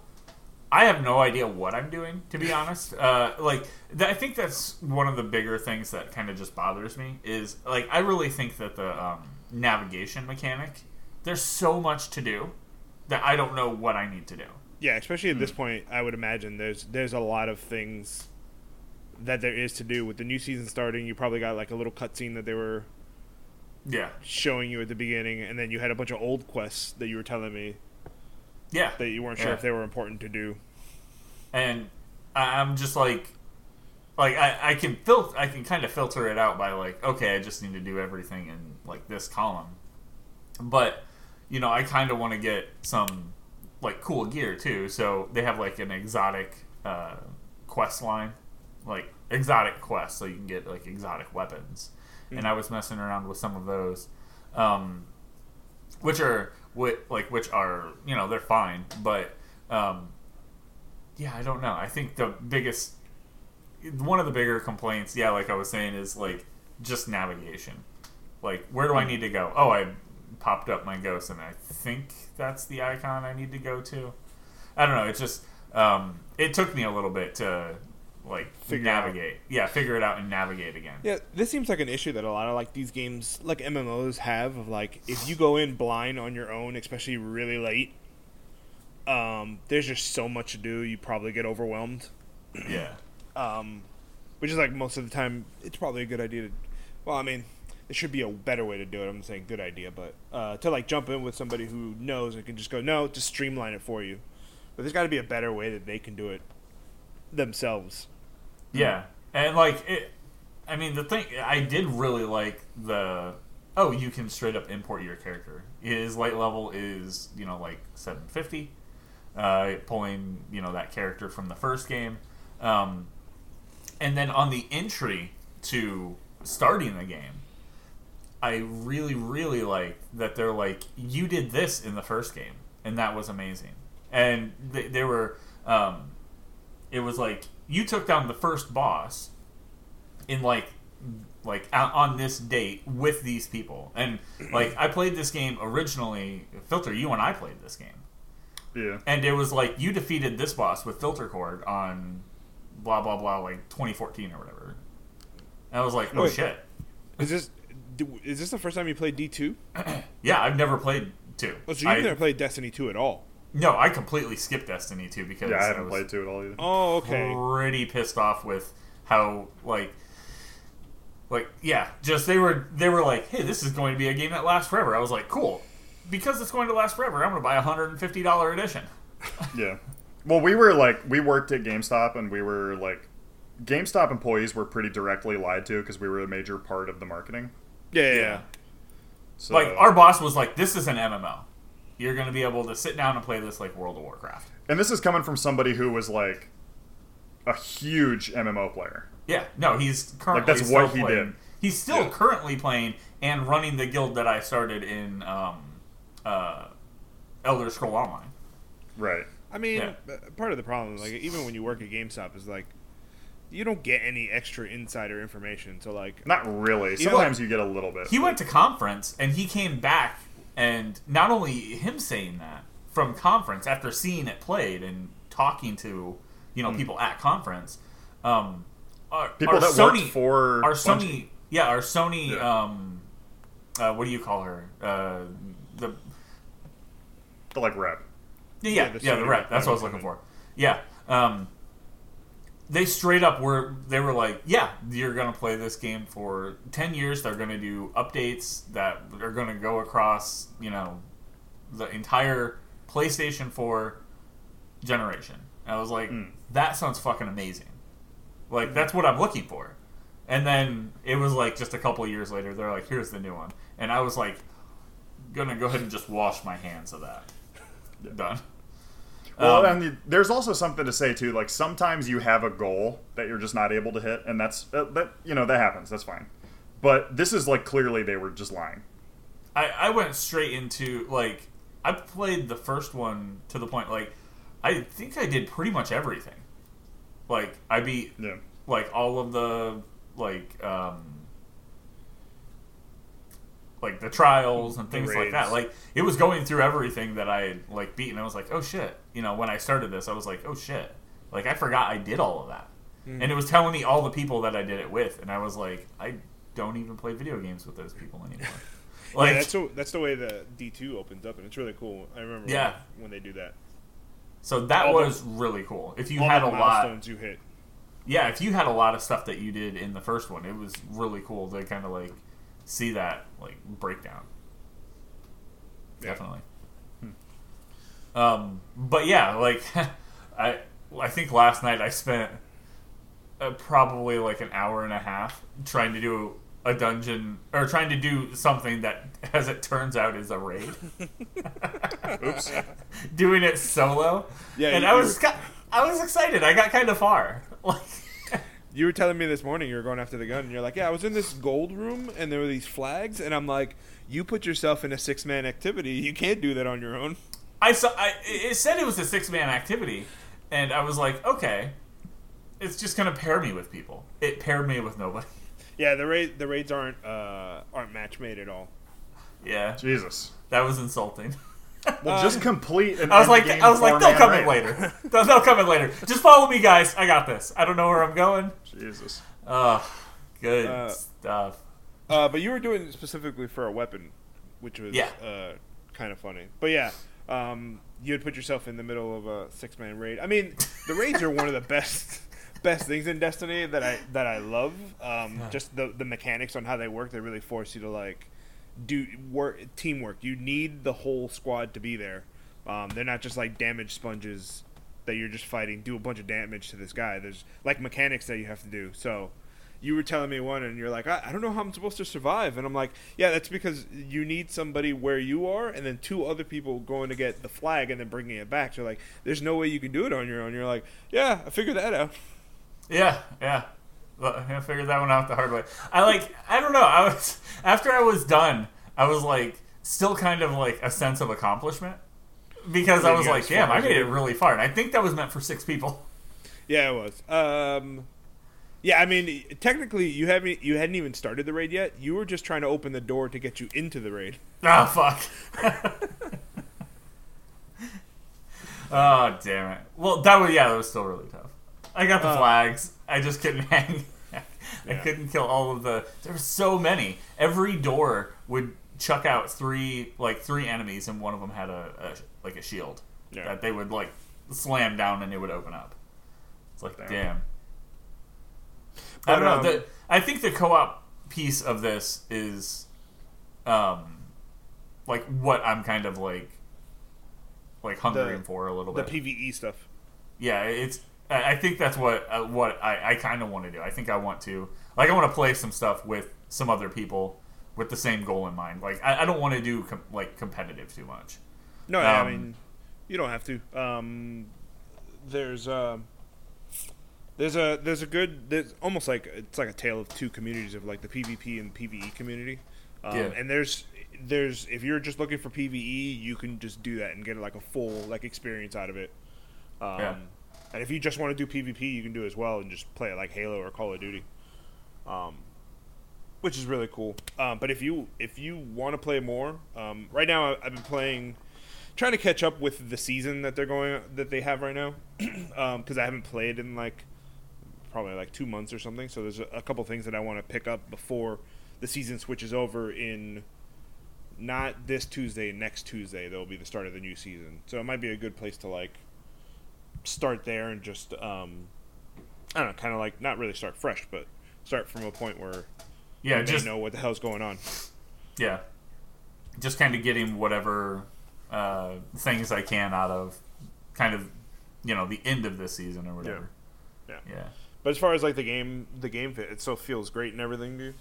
I have no idea what I'm doing, to be honest. Uh, like, th- I think that's one of the bigger things that kind of just bothers me is, like, I really think that the um, navigation mechanic... There's so much to do that I don't know what I need to do. Yeah, especially at mm. this point, I would imagine there's there's a lot of things that there is to do. With the new season starting, you probably got, like, a little cutscene that they were yeah showing you at the beginning, and then you had a bunch of old quests that you were telling me yeah that you weren't sure yeah. if they were important to do. And I'm just like, like I, I can filter, I can kind of filter it out by, like, okay, I just need to do everything in, like, this column, but. You know, I kind of want to get some, like, cool gear, too. So they have, like, an exotic uh, quest line. Like, exotic quests, so you can get, like, exotic weapons. Mm-hmm. And I was messing around with some of those. Um, which are, what, like, which are, you know, they're fine. But, um, yeah, I don't know. I think the biggest, one of the bigger complaints, yeah, like I was saying, is, like, just navigation. Like, where do I need to go? Oh, I... popped up my ghost, and I think that's the icon I need to go to. I don't know. It just um, it took me a little bit to, like, figure navigate. Out. Yeah, figure it out and navigate again. Yeah, this seems like an issue that a lot of, like, these games, like M M Os, have of, like, if you go in blind on your own, especially really late, um, there's just so much to do. You probably get overwhelmed. Yeah. um, which is, like, most of the time, it's probably a good idea to. Well, I mean. There should be a better way to do it. I'm saying good idea, but uh, to, like, jump in with somebody who knows and can just go, no, just streamline it for you. But there's got to be a better way that they can do it themselves. Yeah, and, like, it, I mean, the thing I did really like the oh, you can straight up import your character. His light level is, you know, like seven fifty. uh, pulling, you know, that character from the first game. Um, and then on the entry to starting the game, I really, really like that they're like, you did this in the first game, and that was amazing. And they, they were, um, it was like, you took down the first boss in, like, like on this date with these people. And, like, I played this game originally, Filter, you and I played this game. Yeah. And it was like, you defeated this boss with FilterCord on blah, blah, blah, like twenty fourteen or whatever. And I was like, oh, Wait, shit. Is this is this the first time you played D two? Yeah, I've never played two. Oh, so you've I, never played Destiny two at all? No, I completely skipped Destiny two because yeah, I haven't I was played two at all either. Oh, okay. Pretty pissed off with how, like, like yeah, just they were they were like, hey, this is going to be a game that lasts forever. I was like, cool. Because it's going to last forever, I'm going to buy a one hundred fifty dollars edition. Yeah. Well, we were like, we worked at GameStop, and we were like, GameStop employees were pretty directly lied to because we were a major part of the marketing. Yeah, yeah, yeah. So, like, our boss was like, this is an M M O. You're going to be able to sit down and play this like World of Warcraft. And this is coming from somebody who was like a huge M M O player. Yeah. No, he's currently like, that's still what he playing. Did. He's still yeah. currently playing and running the guild that I started in um, uh, Elder Scrolls Online. Right. I mean, yeah. part of the problem is, like, even when you work at GameStop is, like, you don't get any extra insider information. So, like... Not really. Sometimes you, know, you get a little bit. He went to conference, and he came back, and not only him saying that from conference, after seeing it played and talking to, you know, mm. people at conference, um, our, people our that Sony, worked for... Our Sony... Yeah, our Sony... Yeah. Um, uh, what do you call her? Uh, the... The, like, rep. Yeah, yeah, the, yeah, the rep. That's what I was looking for. Yeah. Um, they straight up were, they were like, yeah, you're going to play this game for ten years. They're going to do updates that are going to go across, you know, the entire PlayStation four generation. And I was like, mm. that sounds fucking amazing. Like, that's what I'm looking for. And then it was like just a couple of years later, they're like, here's the new one. And I was like, going to go ahead and just wash my hands of that. Done. Well, um, and there's also something to say, too. Like, sometimes you have a goal that you're just not able to hit, and that's, that, that you know, that happens. That's fine. But this is, like, clearly they were just lying. I, I went straight into, like, I played the first one to the point, like, I think I did pretty much everything. Like, I beat, yeah. like, all of the, like, um, like, the trials and things like that. Like, it was going through everything that I had, like, beaten. I was like, oh, shit. You know, when I started this, I was like, oh, shit. Like, I forgot I did all of that. Mm-hmm. And it was telling me all the people that I did it with. And I was like, I don't even play video games with those people anymore. Like, yeah, that's, the, that's the way the D two opens up, and it's really cool. I remember yeah. when, when they do that. So that all was the, really cool. If you all had the a milestones lot, you hit. Yeah, if you had a lot of stuff that you did in the first one, it was really cool to kind of, like, see that, like, breakdown. Yeah. Definitely. Hmm. Um, but yeah, like, I I think last night I spent uh, probably like an hour and a half trying to do a dungeon, or trying to do something that, as it turns out, is a raid. Oops. Doing it solo. Yeah. And you, I was were... I was excited. I got kind of far. Like, you were telling me this morning you were going after the gun, and you're like, yeah, I was in this gold room, and there were these flags, and I'm like, you put yourself in a six-man activity. You can't do that on your own. I saw. I, it said it was a six-man activity, and I was like, okay, it's just going to pair me with people. It paired me with nobody. Yeah, the, raid, the raids aren't uh, aren't match-made at all. Yeah. Jesus. That was insulting. Well, just complete an I was like, I was like, they'll come in later. they'll, they'll come in later. Just follow me, guys. I got this. I don't know where I'm going. Jesus. Oh, good uh, stuff. Uh, but you were doing it specifically for a weapon, which was yeah. uh, kind of funny. But yeah, um, you had put yourself in the middle of a six-man raid. I mean, the raids are one of the best best things in Destiny that I that I love. Um, just the the mechanics on how they work. They really force you to, like, do work, teamwork. You need the whole squad to be there. Um, they're not just like damage sponges that you're just fighting. Do a bunch of damage to this guy. There's like mechanics that you have to do. So you were telling me one, and you're like, I, I don't know how I'm supposed to survive. And I'm like, yeah, that's because you need somebody where you are, and then two other people going to get the flag and then bringing it back. So like, there's no way you can do it on your own. You're like, yeah, I figured that out. Yeah, yeah. I figured that one out the hard way. I like, I don't know. I was after I was done, I was like, still kind of like a sense of accomplishment. Because I was like, damn, I made it really far. And I think that was meant for six people. Yeah, it was. Um, yeah, I mean, technically, you haven't you hadn't even started the raid yet. You were just trying to open the door to get you into the raid. Oh, fuck. Oh, damn it. Well, that was, yeah, that was still really tough. I got the uh, flags. I just couldn't hang. I yeah. couldn't kill all of the... There were so many. Every door would chuck out three, like, three enemies, and one of them had a... a like a shield yeah. that they would like slam down and it would open up. It's like, damn. damn. But, I don't um, know. The, I think the co-op piece of this is, um, like what I'm kind of like, like hungering the, for a little bit. The P V E stuff. Yeah, it's. I think that's what uh, what I, I kind of want to do. I think I want to like I want to play some stuff with some other people with the same goal in mind. Like I, I don't want to do com- like competitive too much. No, um, I mean, you don't have to. Um, there's a, there's a there's a good there's almost like it's like a tale of two communities of like the PvP and P V E community. Um, yeah. And there's there's if you're just looking for P V E, you can just do that and get like a full like experience out of it. Um, yeah. And if you just want to do P V P, you can do it as well and just play it like Halo or Call of Duty, um, which is really cool. Um, but if you if you want to play more, um, right now I, I've been playing. Trying to catch up with the season that they're going that they have right now, because um, I haven't played in like probably like two months or something. So there's a, a couple things that I want to pick up before the season switches over. In not this Tuesday, next Tuesday that'll be the start of the new season. So it might be a good place to like start there and just um, I don't know, kind of like not really start fresh, but start from a point where yeah, you just know what the hell's going on. Yeah, just kind of getting whatever. Uh, things I can out of kind of, you know, the end of this season or whatever. Yeah. yeah. Yeah. But as far as like the game, the game fit, it still feels great and everything, dude.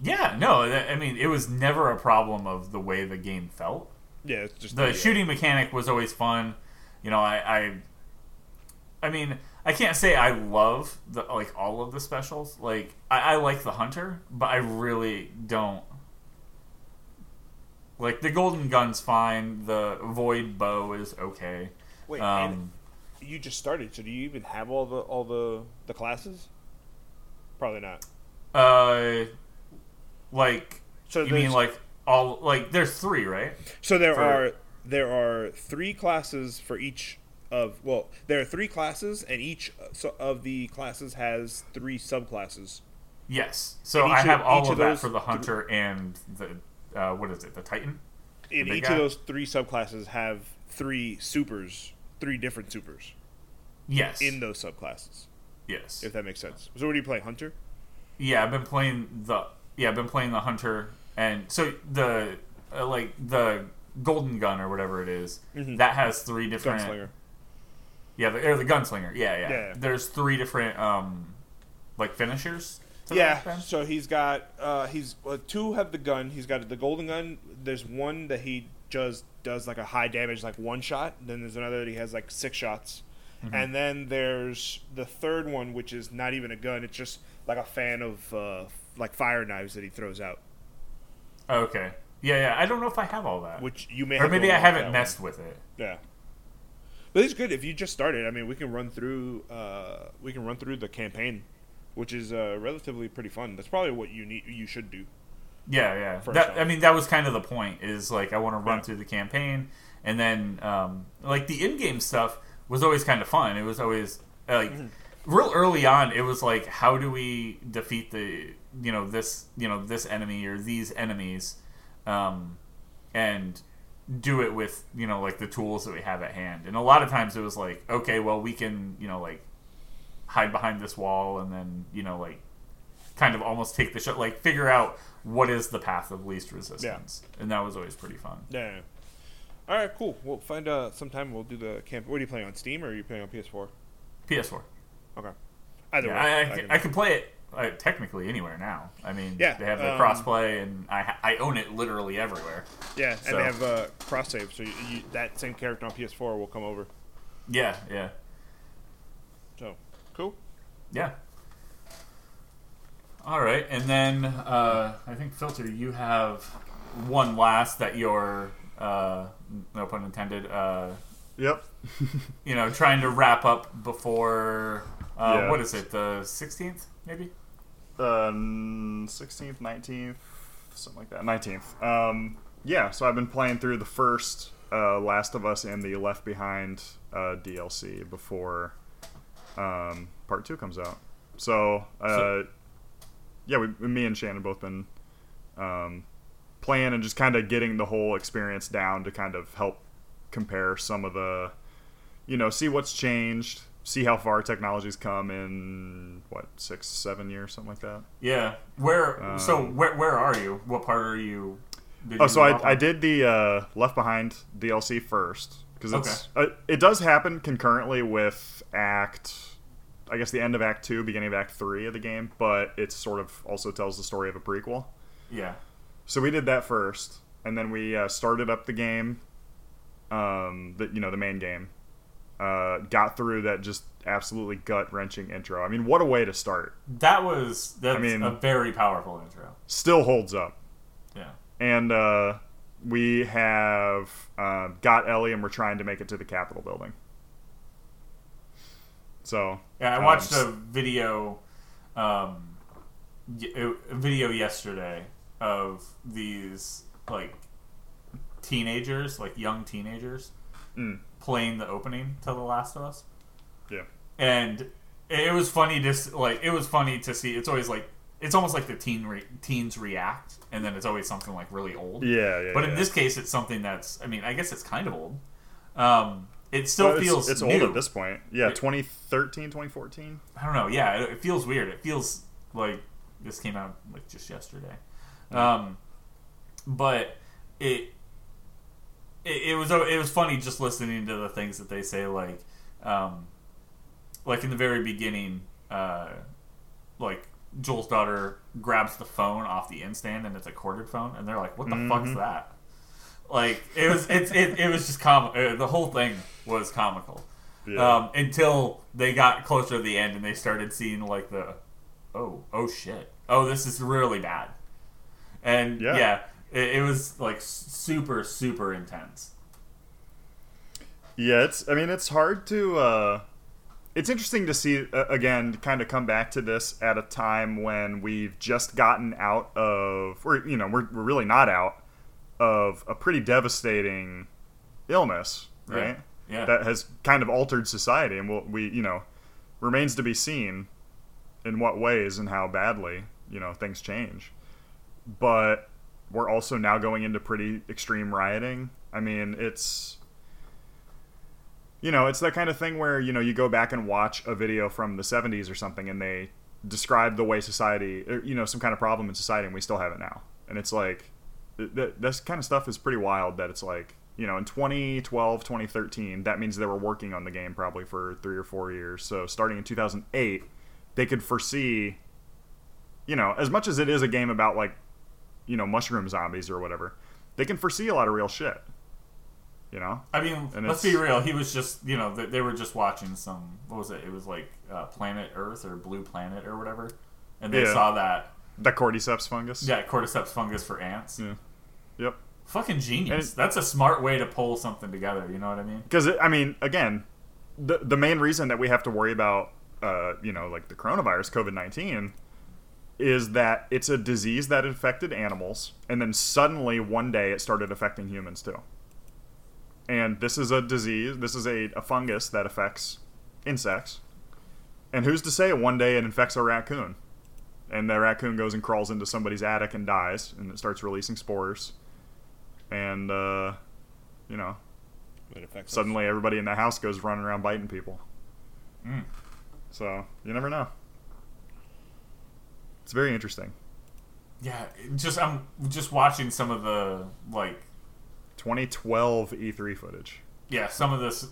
Yeah. No, I mean, it was never a problem of the way the game felt. Yeah. It's just the shooting mechanic was always fun. You know, I, I, I mean, I can't say I love the, like all of the specials. Like I, I like the hunter, but I really don't. Like, the golden gun's fine. The void bow is okay. Wait, um, and you just started, so do you even have all the all the, the classes? Probably not. Uh, like, so you mean like all like there's three, right? So there for, are there are three classes for each of well, there are three classes, and each of the classes has three subclasses. Yes, so I have of, all of, of that for the hunter th- and the. Uh, what is it? The Titan? And each guy? of those three subclasses have three supers, three different supers. Yes. In those subclasses. Yes. If that makes sense. So what do you play, Hunter? Yeah, I've been playing the yeah, I've been playing the Hunter, and so the uh, like the Golden Gun or whatever it is mm-hmm. that has three different. Gunslinger. Yeah, the, or the Gunslinger. Yeah, yeah. yeah. There's three different um, like finishers. Yeah, so he's got uh, he's uh, two have the gun. He's got the golden gun. There's one that he just does like a high damage, like one shot. Then there's another that he has like six shots, mm-hmm. and then there's the third one, which is not even a gun. It's just like a fan of uh, like fire knives that he throws out. Okay. Yeah, yeah. I don't know if I have all that. Which you may, or have maybe I haven't messed one. with it. Yeah, but it's good if you just started. I mean, we can run through uh, we can run through the campaign. Which is uh, relatively pretty fun. That's probably what you need. You should do. Yeah, yeah. That, I mean, that was kind of the point. Is like I want to run yeah. through the campaign, and then um, like the in-game stuff was always kind of fun. It was always like mm-hmm. real early on. It was like, how do we defeat the you know this you know this enemy or these enemies, um, and do it with you know like the tools that we have at hand. And a lot of times it was like, okay, well we can you know like. hide behind this wall and then, you know, like, kind of almost take the shot, like, figure out what is the path of least resistance. Yeah. And that was always pretty fun. Yeah. All right, cool. We'll find uh, sometime we'll do the camp. What are you playing on Steam or are you playing on P S four? P S four. Okay. Either yeah, way. I, I, I, can, I can play it uh, technically anywhere now. I mean, yeah, they have the um, crossplay, and I I own it literally everywhere. Yeah, so. And they have uh, cross save, so you, you, that same character on P S four will come over. Yeah, yeah. So cool. Yeah. All right, and then uh, I think Filter, you have one last that you're uh, no pun intended. Uh, yep. you know, trying to wrap up before uh, yeah. what is it? The sixteenth, maybe. Um, sixteenth, nineteenth, something like that. Nineteenth. Um, yeah. So I've been playing through the first uh, Last of Us and the Left Behind uh, D L C before um, Part Two comes out. So. Uh, so- Yeah, we, me and Shannon both been um, playing and just kind of getting the whole experience down to kind of help compare some of the, you know, see what's changed, see how far technology's come in, what, six, seven years, something like that. Yeah. Where? Um, so where where are you? What part are you? Did oh, you so I, I did the uh, Left Behind D L C first because it's okay. uh, it does happen concurrently with Act. I guess the end of Act Two, beginning of Act Three of the game, but it sort of also tells the story of a prequel. Yeah. So we did that first, and then we uh, started up the game, um, the you know the main game. Uh, got through that just absolutely gut-wrenching intro. I mean, what a way to start! That was that's I mean, a very powerful intro. Still holds up. Yeah. And uh, we have uh, got Ellie, and we're trying to make it to the Capitol building. So yeah, I watched um, a video, um, a video yesterday of these like teenagers, like young teenagers, mm. playing the opening to The Last of Us. Yeah, and it was funny. Just like it was funny to see. It's always like it's almost like the teen re- teens react, and then it's always something like really old. Yeah, yeah. But yeah. in this case, it's something that's. I mean, I guess it's kind of old. Um, It still well, it's, feels It's new. Old at this point. Yeah, it, twenty thirteen, twenty fourteen? I don't know. Yeah, it, it feels weird. It feels like this came out like just yesterday. Yeah. Um, but it, it it was it was funny just listening to the things that they say. Like, um, like in the very beginning, uh, like Joel's daughter grabs the phone off the end stand and it's a corded phone, and they're like, "What the mm-hmm. fuck's that?" Like it was, it's it, it was just com- uh, the whole thing was comical, yeah. um, until they got closer to the end and they started seeing like the, oh oh shit, oh this is really bad, and yeah, yeah it, it was like super super intense. Yeah, it's I mean it's hard to, uh, it's interesting to see uh, again kind of come back to this at a time when we've just gotten out of, or you know we're we're really not out. Of a pretty devastating illness, right? Yeah. Yeah. That has kind of altered society, and we'll, we, you know, remains to be seen in what ways and how badly, you know, things change. But we're also now going into pretty extreme rioting. I mean, it's, you know, it's that kind of thing where, you know, you go back and watch a video from the seventies or something, and they describe the way society, you know, some kind of problem in society, and we still have it now. And it's like, That, this kind of stuff is pretty wild that it's like, you know, in twenty twelve, twenty thirteen, that means they were working on the game probably for three or four years. So starting in two thousand eight, they could foresee, you know, as much as it is a game about like, you know, mushroom zombies or whatever, they can foresee a lot of real shit, you know? I mean, and let's be real. He was just, you know, they were just watching some, what was it? It was like uh, Planet Earth or Blue Planet or whatever. And they yeah. saw that. The cordyceps fungus? Yeah, cordyceps fungus for ants. Yeah. Yep. Fucking genius. It, That's a smart way to pull something together, you know what I mean? Because, I mean, again, the the main reason that we have to worry about, uh, you know, like the coronavirus, covid nineteen, is that it's a disease that infected animals, and then suddenly one day it started affecting humans too. And this is a disease, this is a, a fungus that affects insects. And who's to say one day it infects a raccoon? And the raccoon goes and crawls into somebody's attic and dies, and it starts releasing spores. And, uh, you know, suddenly us. Everybody in the house goes running around biting people. Mm. So, you never know. It's very interesting. Yeah, just I'm just watching some of the, like... twenty twelve E three footage. Yeah, some of this...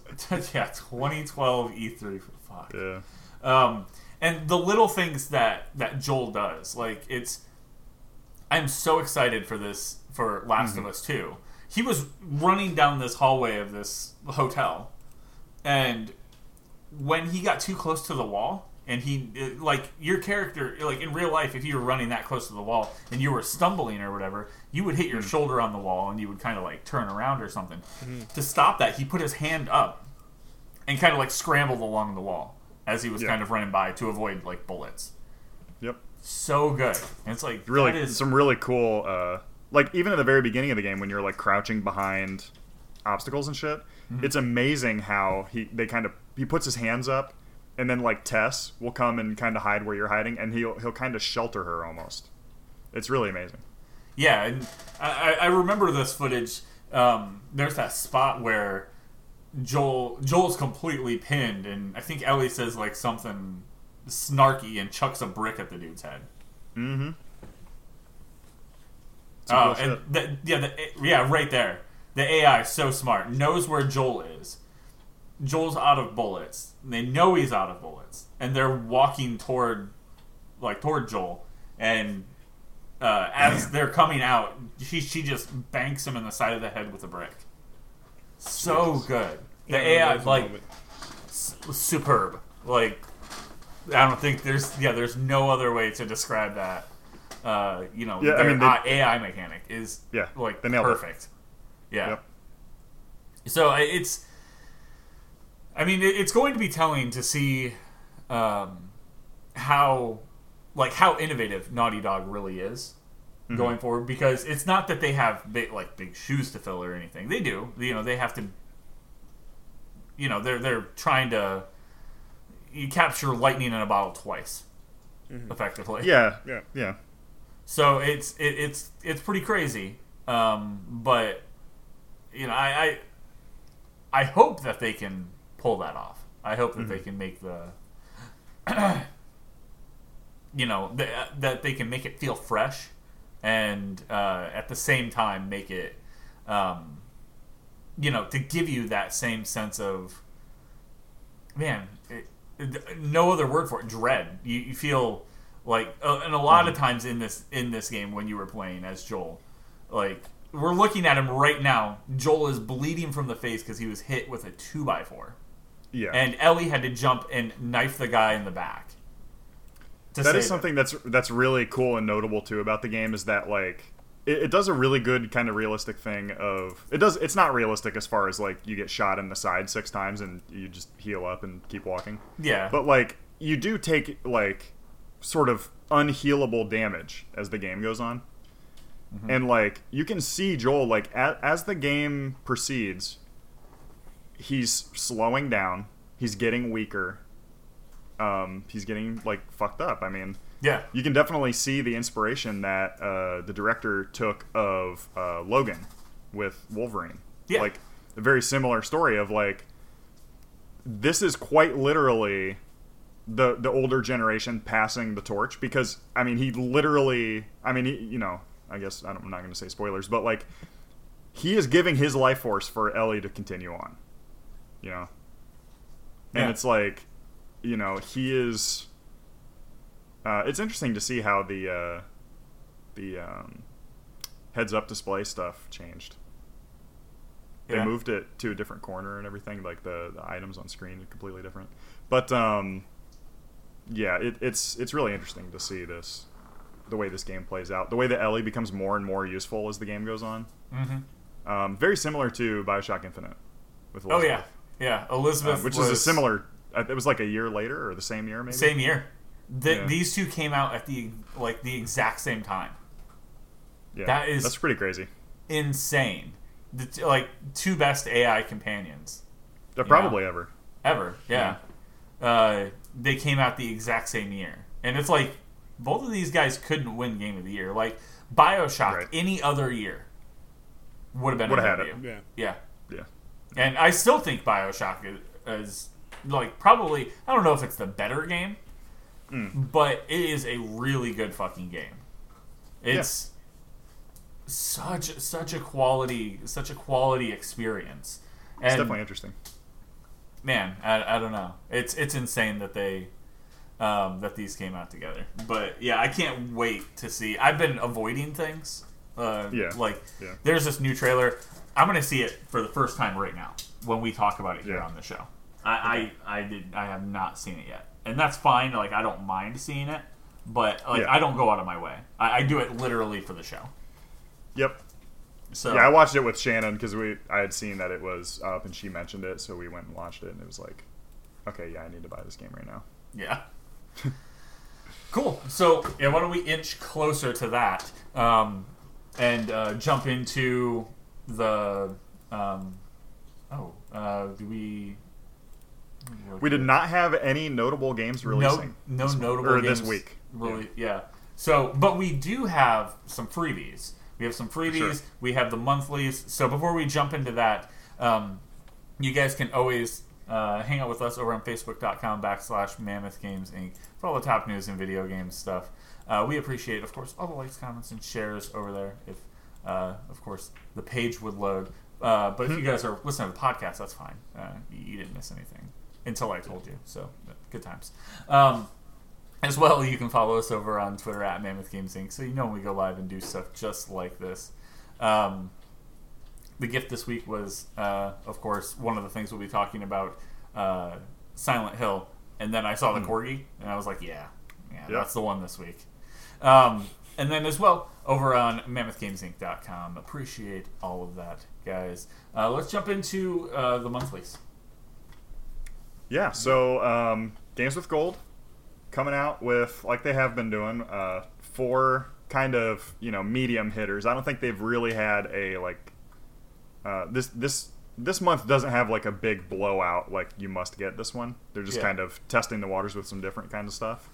yeah, twenty twelve E three... Fuck. Yeah. Um... and the little things that that Joel does, like, it's, I'm so excited for this, for Last mm-hmm. of Us two. He was running down this hallway of this hotel, and when he got too close to the wall, and he, like, your character, like, in real life, if you were running that close to the wall and you were stumbling or whatever, you would hit your mm-hmm. shoulder on the wall and you would kind of, like, turn around or something. Mm-hmm. To stop that, he put his hand up and kind of, like, scrambled along the wall as he was yep. kind of running by to avoid, like, bullets. Yep. So good. And it's, like, really, that is... some really cool, uh, like, even at the very beginning of the game when you're, like, crouching behind obstacles and shit, mm-hmm. it's amazing how he, they kind of, he puts his hands up. And then, like, Tess will come and kind of hide where you're hiding, and he'll he'll kind of shelter her almost. It's really amazing. Yeah, and I, I remember this footage. Um, there's that spot where Joel Joel's completely pinned, and I think Ellie says, like, something snarky and chucks a brick at the dude's head. Mm-hmm. Oh, uh, cool, and the, yeah, the, yeah, right there. The A I is so smart. Knows where Joel is. Joel's out of bullets. They know he's out of bullets, and they're walking toward, like, toward Joel. And uh, as Damn. they're coming out, she she just banks him in the side of the head with a brick. So yes. good. The yeah, A I, like, s- superb. Like, I don't think there's yeah there's no other way to describe that. Uh, you know, yeah, their I mean, they, A I mechanic is yeah, like perfect. It. Yeah. Yep. So it's. I mean, it's going to be telling to see um, how, like, how innovative Naughty Dog really is mm-hmm. going forward, because it's not that they have big, like, big shoes to fill or anything. They do, you know, they have to, you know, they're they're trying to you capture lightning in a bottle twice, mm-hmm. effectively. Yeah, yeah, yeah. So it's it, it's it's pretty crazy, um, but you know, I, I I hope that they can. Pull that off. I hope that mm-hmm. they can make the, you know, the, that they can make it feel fresh, and uh, at the same time make it, um, you know, to give you that same sense of, man, it, it, no other word for it, dread. You, you feel like, uh, and a lot mm-hmm. of times in this in this game when you were playing as Joel, like, we're looking at him right now. Joel is bleeding from the face because he was hit with a two by four. Yeah, and Ellie had to jump and knife the guy in the back. That is something that's that's really cool and notable too about the game, is that, like, it, it does a really good kind of realistic thing of it does. It's not realistic as far as, like, you get shot in the side six times and you just heal up and keep walking. Yeah, but, like, you do take, like, sort of unhealable damage as the game goes on. Mm-hmm. And, like, you can see Joel, like, as, as the game proceeds, he's slowing down. He's getting weaker. Um, he's getting, like, fucked up. I mean, yeah, you can definitely see the inspiration that uh, the director took of uh, Logan with Wolverine. Yeah. Like, a very similar story of, like, this is quite literally the, the older generation passing the torch. Because, I mean, he literally, I mean, he, you know, I guess I don't, I'm not going to say spoilers, but, like, he is giving his life force for Ellie to continue on, you know? And yeah. it's like, you know, he is... Uh, it's interesting to see how the uh, the um, heads-up display stuff changed. Yeah. They moved it to a different corner and everything, like, the, the items on screen are completely different. But, um, yeah, it, it's it's really interesting to see this. The way this game plays out, the way that Ellie becomes more and more useful as the game goes on. Mm-hmm. Um, very similar to BioShock Infinite with Elizabeth. Oh, yeah. Yeah, Elizabeth uh, Which was... is a similar... It was like a year later or the same year, maybe? Same year. The, yeah. These two came out at the like the exact same time. Yeah, that is that's pretty crazy. Insane. The t- like, two best A I companions. Uh, probably know? ever. Ever, yeah. yeah. Uh, they came out the exact same year. And it's like... Both of these guys couldn't win Game of the Year. Like, BioShock, right. any other year, would have been would have had it. Yeah. yeah. Yeah. And I still think BioShock is, is, like, probably, I don't know if it's the better game, mm. but it is a really good fucking game. It's yeah. such such a quality, such a quality experience. And it's definitely interesting. Man, I, I don't know. It's it's insane that they... um, that these came out together. But yeah, I can't wait to see. I've been avoiding things. Uh, yeah. Like, yeah. There's this new trailer. I'm going to see it for the first time right now when we talk about it here yeah. on the show. I, I, I did I have not seen it yet. And that's fine. Like, I don't mind seeing it, but like yeah. I don't go out of my way. I, I do it literally for the show. Yep. So yeah, I watched it with Shannon because we I had seen that it was up and she mentioned it, so we went and watched it, and it was like, okay, yeah, I need to buy this game right now. Yeah. Cool. So yeah, why don't we inch closer to that um, and uh, jump into the um, oh uh, do we. We did not have any notable games releasing. No, no notable or games this week. Really, yeah. yeah. So, but we do have some freebies. We have some freebies. Sure. We have the monthlies. So before we jump into that, um, you guys can always uh, hang out with us over on Facebook.com backslash Mammoth Games Incorporated for all the top news and video game stuff. Uh, we appreciate, of course, all the likes, comments, and shares over there. If, uh, of course, the page would load. Uh, but if you guys are listening to the podcast, that's fine. Uh, you didn't miss anything. Until I told you. So, good times. Um, as well, you can follow us over on Twitter at Mammoth Games Incorporated. So you know when we go live and do stuff just like this. Um, the gift this week was, uh, of course, one of the things we'll be talking about, uh, Silent Hill. And then I saw the mm. Corgi, and I was like, yeah, yeah, yep. that's the one this week. Um, and then as well, over on mammoth games inc dot com. Appreciate all of that, guys. Uh, let's jump into uh, the monthlies. Yeah, so um, Games with Gold coming out with, like they have been doing, uh, four kind of, you know, medium hitters. I don't think they've really had a, like, uh, this this this month doesn't have, like, a big blowout, like, you must get this one. They're just yeah. kind of testing the waters with some different kind of stuff.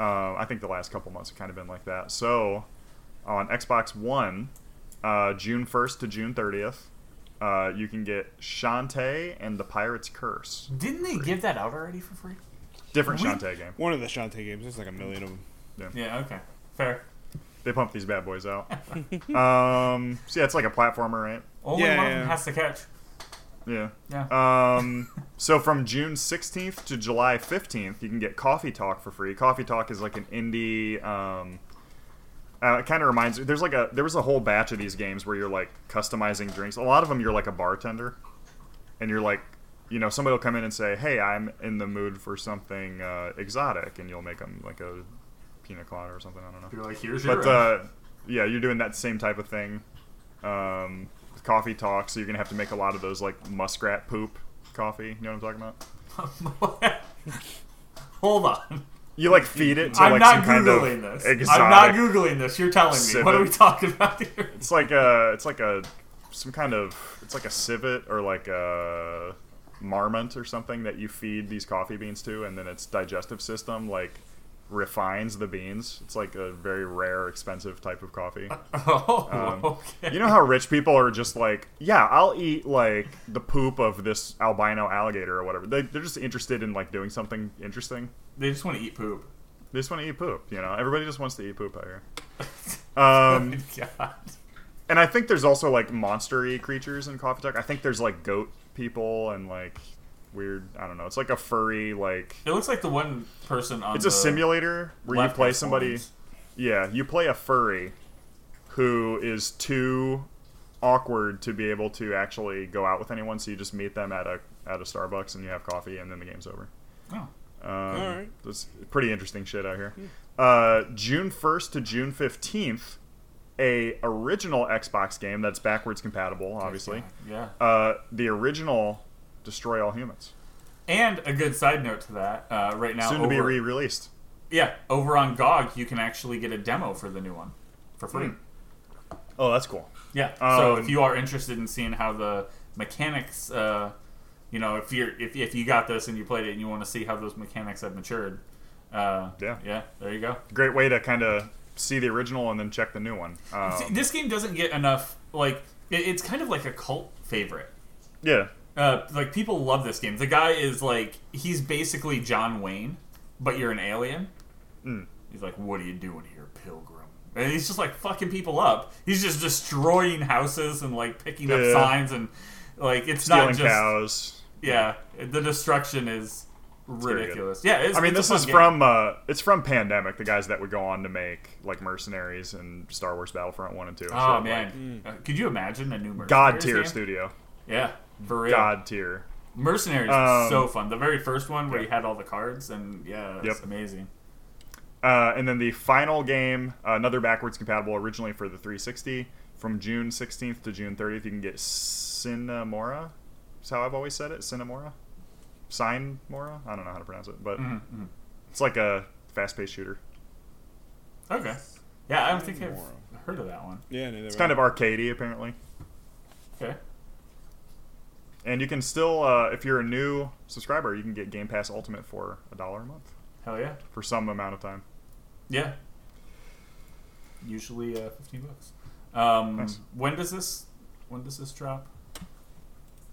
Uh, I think the last couple months have kind of been like that. So, on Xbox One, uh, June first to June thirtieth, Uh, you can get Shantae and the Pirate's Curse. Didn't they free. give that out already for free? Different we, Shantae game. One of the Shantae games. There's like a million of them. Yeah, yeah okay. Fair. They pump these bad boys out. um, so yeah, it's like a platformer, right? Only yeah, one yeah. of them has to catch. Yeah. Yeah. Um, so from June sixteenth to July fifteenth, you can get Coffee Talk for free. Coffee Talk is like an indie... Um, Uh, it kind of reminds me, there's like a, there was a whole batch of these games where you're like customizing drinks. A lot of them you're like a bartender and you're like, you know, somebody will come in and say, hey, I'm in the mood for something uh, exotic, and you'll make them like a pina colada or something. I don't know. You're like, here's your But uh, yeah, you're doing that same type of thing. Um, coffee talk. So you're going to have to make a lot of those like muskrat poop coffee. You know what I'm talking about? Hold on. You, like, feed it to, I'm like, some kind of I'm not Googling this. I'm not Googling this. You're telling me. Civet. What are we talking about here? It's like a... It's like a... Some kind of... It's like a civet or, like, a marmot or something that you feed these coffee beans to, and then its digestive system, like, refines the beans. It's, like, a very rare, expensive type of coffee. Oh, um, okay. You know how rich people are just like, yeah, I'll eat, like, the poop of this albino alligator or whatever. They, they're just interested in, like, doing something interesting. They just want to eat poop. They just want to eat poop, you know. Everybody just wants to eat poop out here. Um, oh God. And I think there's also, like, monster-y creatures in Coffee Talk. I think there's, like, goat people and, like, weird, I don't know. It's like a furry, like... It looks like the one person on It's a simulator where you play somebody... Ones. Yeah, you play a furry who is too awkward to be able to actually go out with anyone, so you just meet them at a at a Starbucks and you have coffee, and then the game's over. Oh. Um, All right. That's pretty interesting shit out here. Uh, June first to June fifteenth, a original Xbox game that's backwards compatible, obviously. Yeah. yeah. Uh, the original Destroy All Humans. And a good side note to that, uh, right now... Soon to over, be re-released. Yeah. Over on G O G, you can actually get a demo for the new one for free. Mm. Oh, that's cool. Yeah. Um, so if you are interested in seeing how the mechanics... Uh, You know, if you're if if you got this and you played it and you want to see how those mechanics have matured, uh, yeah, yeah, there you go. Great way to kind of see the original and then check the new one. Um, see, this game doesn't get enough. Like it, it's kind of like a cult favorite. Yeah, uh, like people love this game. The guy is like he's basically John Wayne, but you're an alien. Mm. He's like, what are you doing here, Pilgrim? And he's just like fucking people up. He's just destroying houses and like picking yeah. up signs and like it's stealing not just cows. Yeah, the destruction is ridiculous. Yeah, it's, I mean, it's this a fun is game. from uh, it's from Pandemic, the guys that would go on to make like Mercenaries and Star Wars Battlefront One and Two. And oh shit. man, like, mm. could you imagine a new Mercenaries God tier game? Studio? Yeah, for real. God tier. Mercenaries was um, so fun. The very first one where yeah. you had all the cards, and yeah, it's yep. amazing. Uh, and then the final game, uh, another backwards compatible originally for the three sixty, from June sixteenth to June thirtieth, you can get Cinemora. That's how I've always said it, Cinemora. Cinemora? I don't know how to pronounce it, but mm-hmm. it's like a fast-paced shooter. Okay. Yeah, I don't think I've heard of that one. Yeah, neither It's kind of arcadey, apparently. Okay. And you can still, uh, if you're a new subscriber, you can get Game Pass Ultimate for a dollar a month. Hell yeah. For some amount of time. Yeah. Usually uh, fifteen bucks. Um, nice. When does this when does this drop?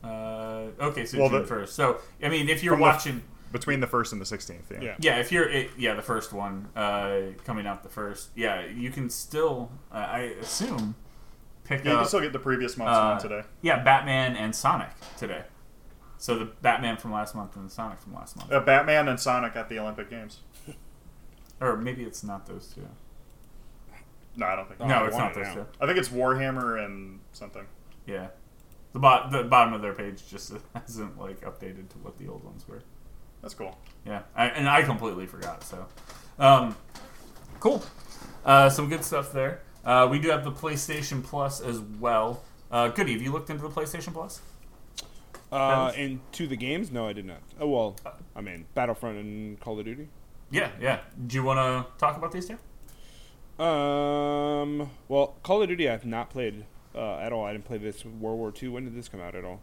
Uh, okay, so well, June first. So, I mean, if you're watching... The, between the first and the sixteenth, yeah. Yeah, yeah if you're... It, yeah, the first one uh, coming out the first. Yeah, you can still, uh, I assume, pick yeah, up... You can still get the previous month's uh, one today. Yeah, Batman and Sonic today. So the Batman from last month and the Sonic from last month. Uh, Batman and Sonic at the Olympic Games. Or maybe it's not those two. No, I don't think. No, no it's not those now. two. I think it's Warhammer and something. Yeah, the, bo- the bottom of their page just hasn't like updated to what the old ones were. That's cool. Yeah, I, and I completely forgot. So, um, cool. Uh, some good stuff there. Uh, we do have the PlayStation Plus as well. Uh, Goody, have you looked into the PlayStation Plus? Uh, into the games? No, I did not. Oh, well, I mean, Battlefront and Call of Duty. Yeah, yeah. Do you want to talk about these two? Um, well, Call of Duty I've not played uh, at all. I didn't play this World War Two. When did this come out at all?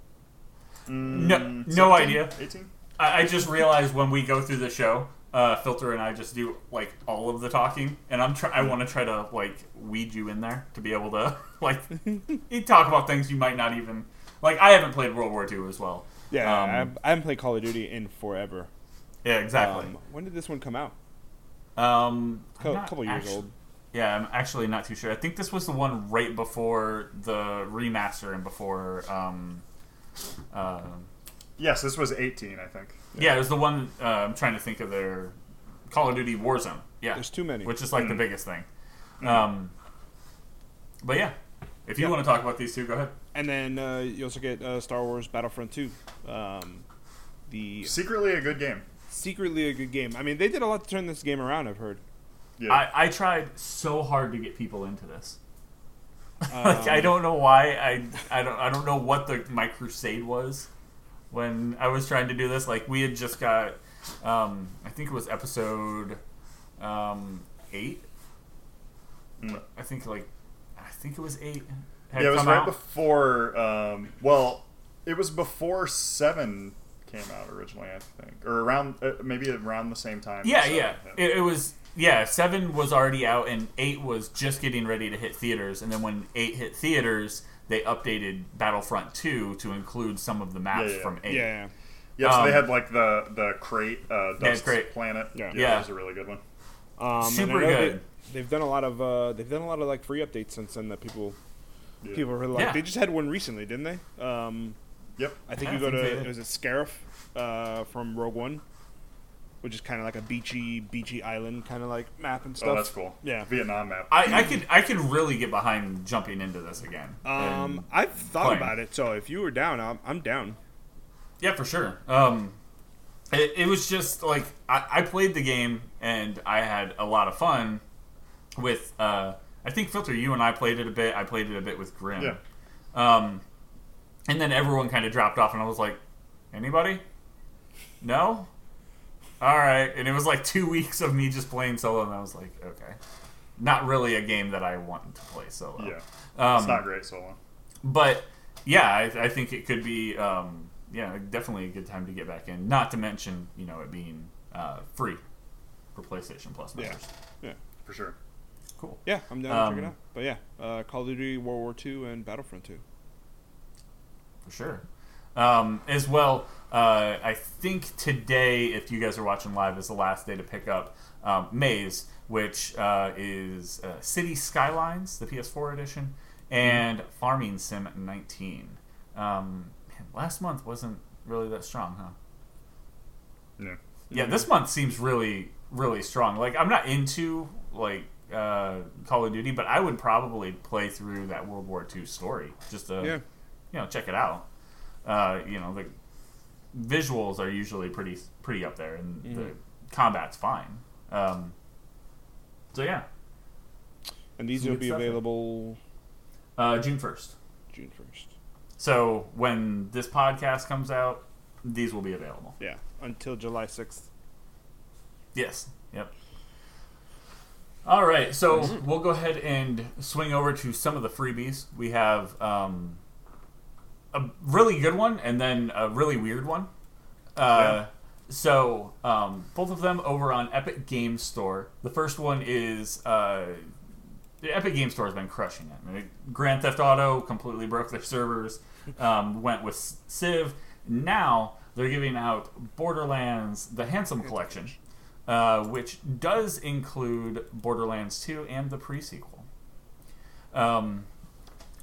Mm, no no idea. eighteen? I, I just realized when we go through the show, uh, Filter and I just do, like, all of the talking, and I'm try- I want to try to, like, weed you in there to be able to, like, talk about things you might not even... Like, I haven't played World War Two as well. Yeah, um, I haven't played Call of Duty in forever. Yeah, exactly. Um, when did this one come out? Um, a Co- couple years actu- old. Yeah, I'm actually not too sure. I think this was the one right before the remaster and before... Um, uh, yes, this was eighteen, I think. Yeah, yeah it was the one... Uh, I'm trying to think of their... Call of Duty Warzone. Yeah. There's too many. Which is, like, mm. the biggest thing. Mm. Um, but, yeah. If you yeah. want to talk about these two, go ahead. And then uh, you also get uh, Star Wars Battlefront two. Um, the secretly a good game. Secretly a good game. I mean, they did a lot to turn this game around, I've heard. Yeah. I, I tried so hard to get people into this. Um, like, I don't know why. I I don't I don't know what the my crusade was when I was trying to do this. Like, we had just got, um, I think it was episode um, eight. Mm. I think like. I think it was eight. Had yeah, it was right out. before. Um, well, it was before seven came out originally, I think, or around uh, maybe around the same time. Yeah, so, yeah. yeah. It, it was. Yeah, seven was already out, and eight was just getting ready to hit theaters. And then when eight hit theaters, they updated Battlefront Two to include some of the maps yeah, yeah. from eight. Yeah, yeah. yeah um, so they had like the the crate, uh, Dust crate. Planet. Yeah. Yeah, yeah, that was a really good one. Um, Super good. They, They've done a lot of uh, they've done a lot of like free updates since then that people yeah. people really like. Yeah. They just had one recently, didn't they? Um, yep. I think I you go think to it was a Scarif uh, from Rogue One, which is kind of like a beachy beachy island kind of like map and stuff. Oh, that's cool. Yeah, Vietnam map. I, I could I could really get behind jumping into this again. Um, I've thought playing. about it. So if you were down, I'm, I'm down. Yeah, for sure. Um, it, it was just like I, I played the game and I had a lot of fun. With, uh, I think, Filter, you and I played it a bit. I played it a bit with Grim. Yeah. Um, and then everyone kind of dropped off, and I was like, anybody? No? All right. And it was like two weeks of me just playing solo, and I was like, okay. Not really a game that I wanted to play solo. Yeah. Um, it's not great solo. But, yeah, I, I think it could be, um, yeah, definitely a good time to get back in. Not to mention, you know, it being uh, free for PlayStation Plus members. Yeah, yeah. For sure. Cool. Yeah, I'm down um, to check it out. But yeah, uh, Call of Duty, World War Two, and Battlefront Two. For sure. Um, as well, uh, I think today, if you guys are watching live, is the last day to pick up um, Maze, which uh, is uh, City Skylines, the P S four edition, and mm-hmm. Farming Sim nineteen. Um, man, last month wasn't really that strong, huh? No. Yeah, this month seems really, really strong. Like, I'm not into, like, uh, Call of Duty, but I would probably play through that World War Two story just to, yeah. you know, check it out. Uh, you know, the visuals are usually pretty pretty up there, and mm. the combat's fine. Um, so, yeah. And these will be available... Uh, June first. June first. So, when this podcast comes out, these will be available. Yeah. Until July sixth. Yes. Yep. All right. So we'll go ahead and swing over to some of the freebies. We have um, a really good one and then a really weird one. Uh, yeah. So um, both of them over on Epic Games Store. The first one is uh, the Epic Games Store has been crushing it. I mean, Grand Theft Auto completely broke their servers. Um, went with Civ. Now they're giving out Borderlands, the Handsome Collection, uh, which does include Borderlands two and the pre-sequel. Um,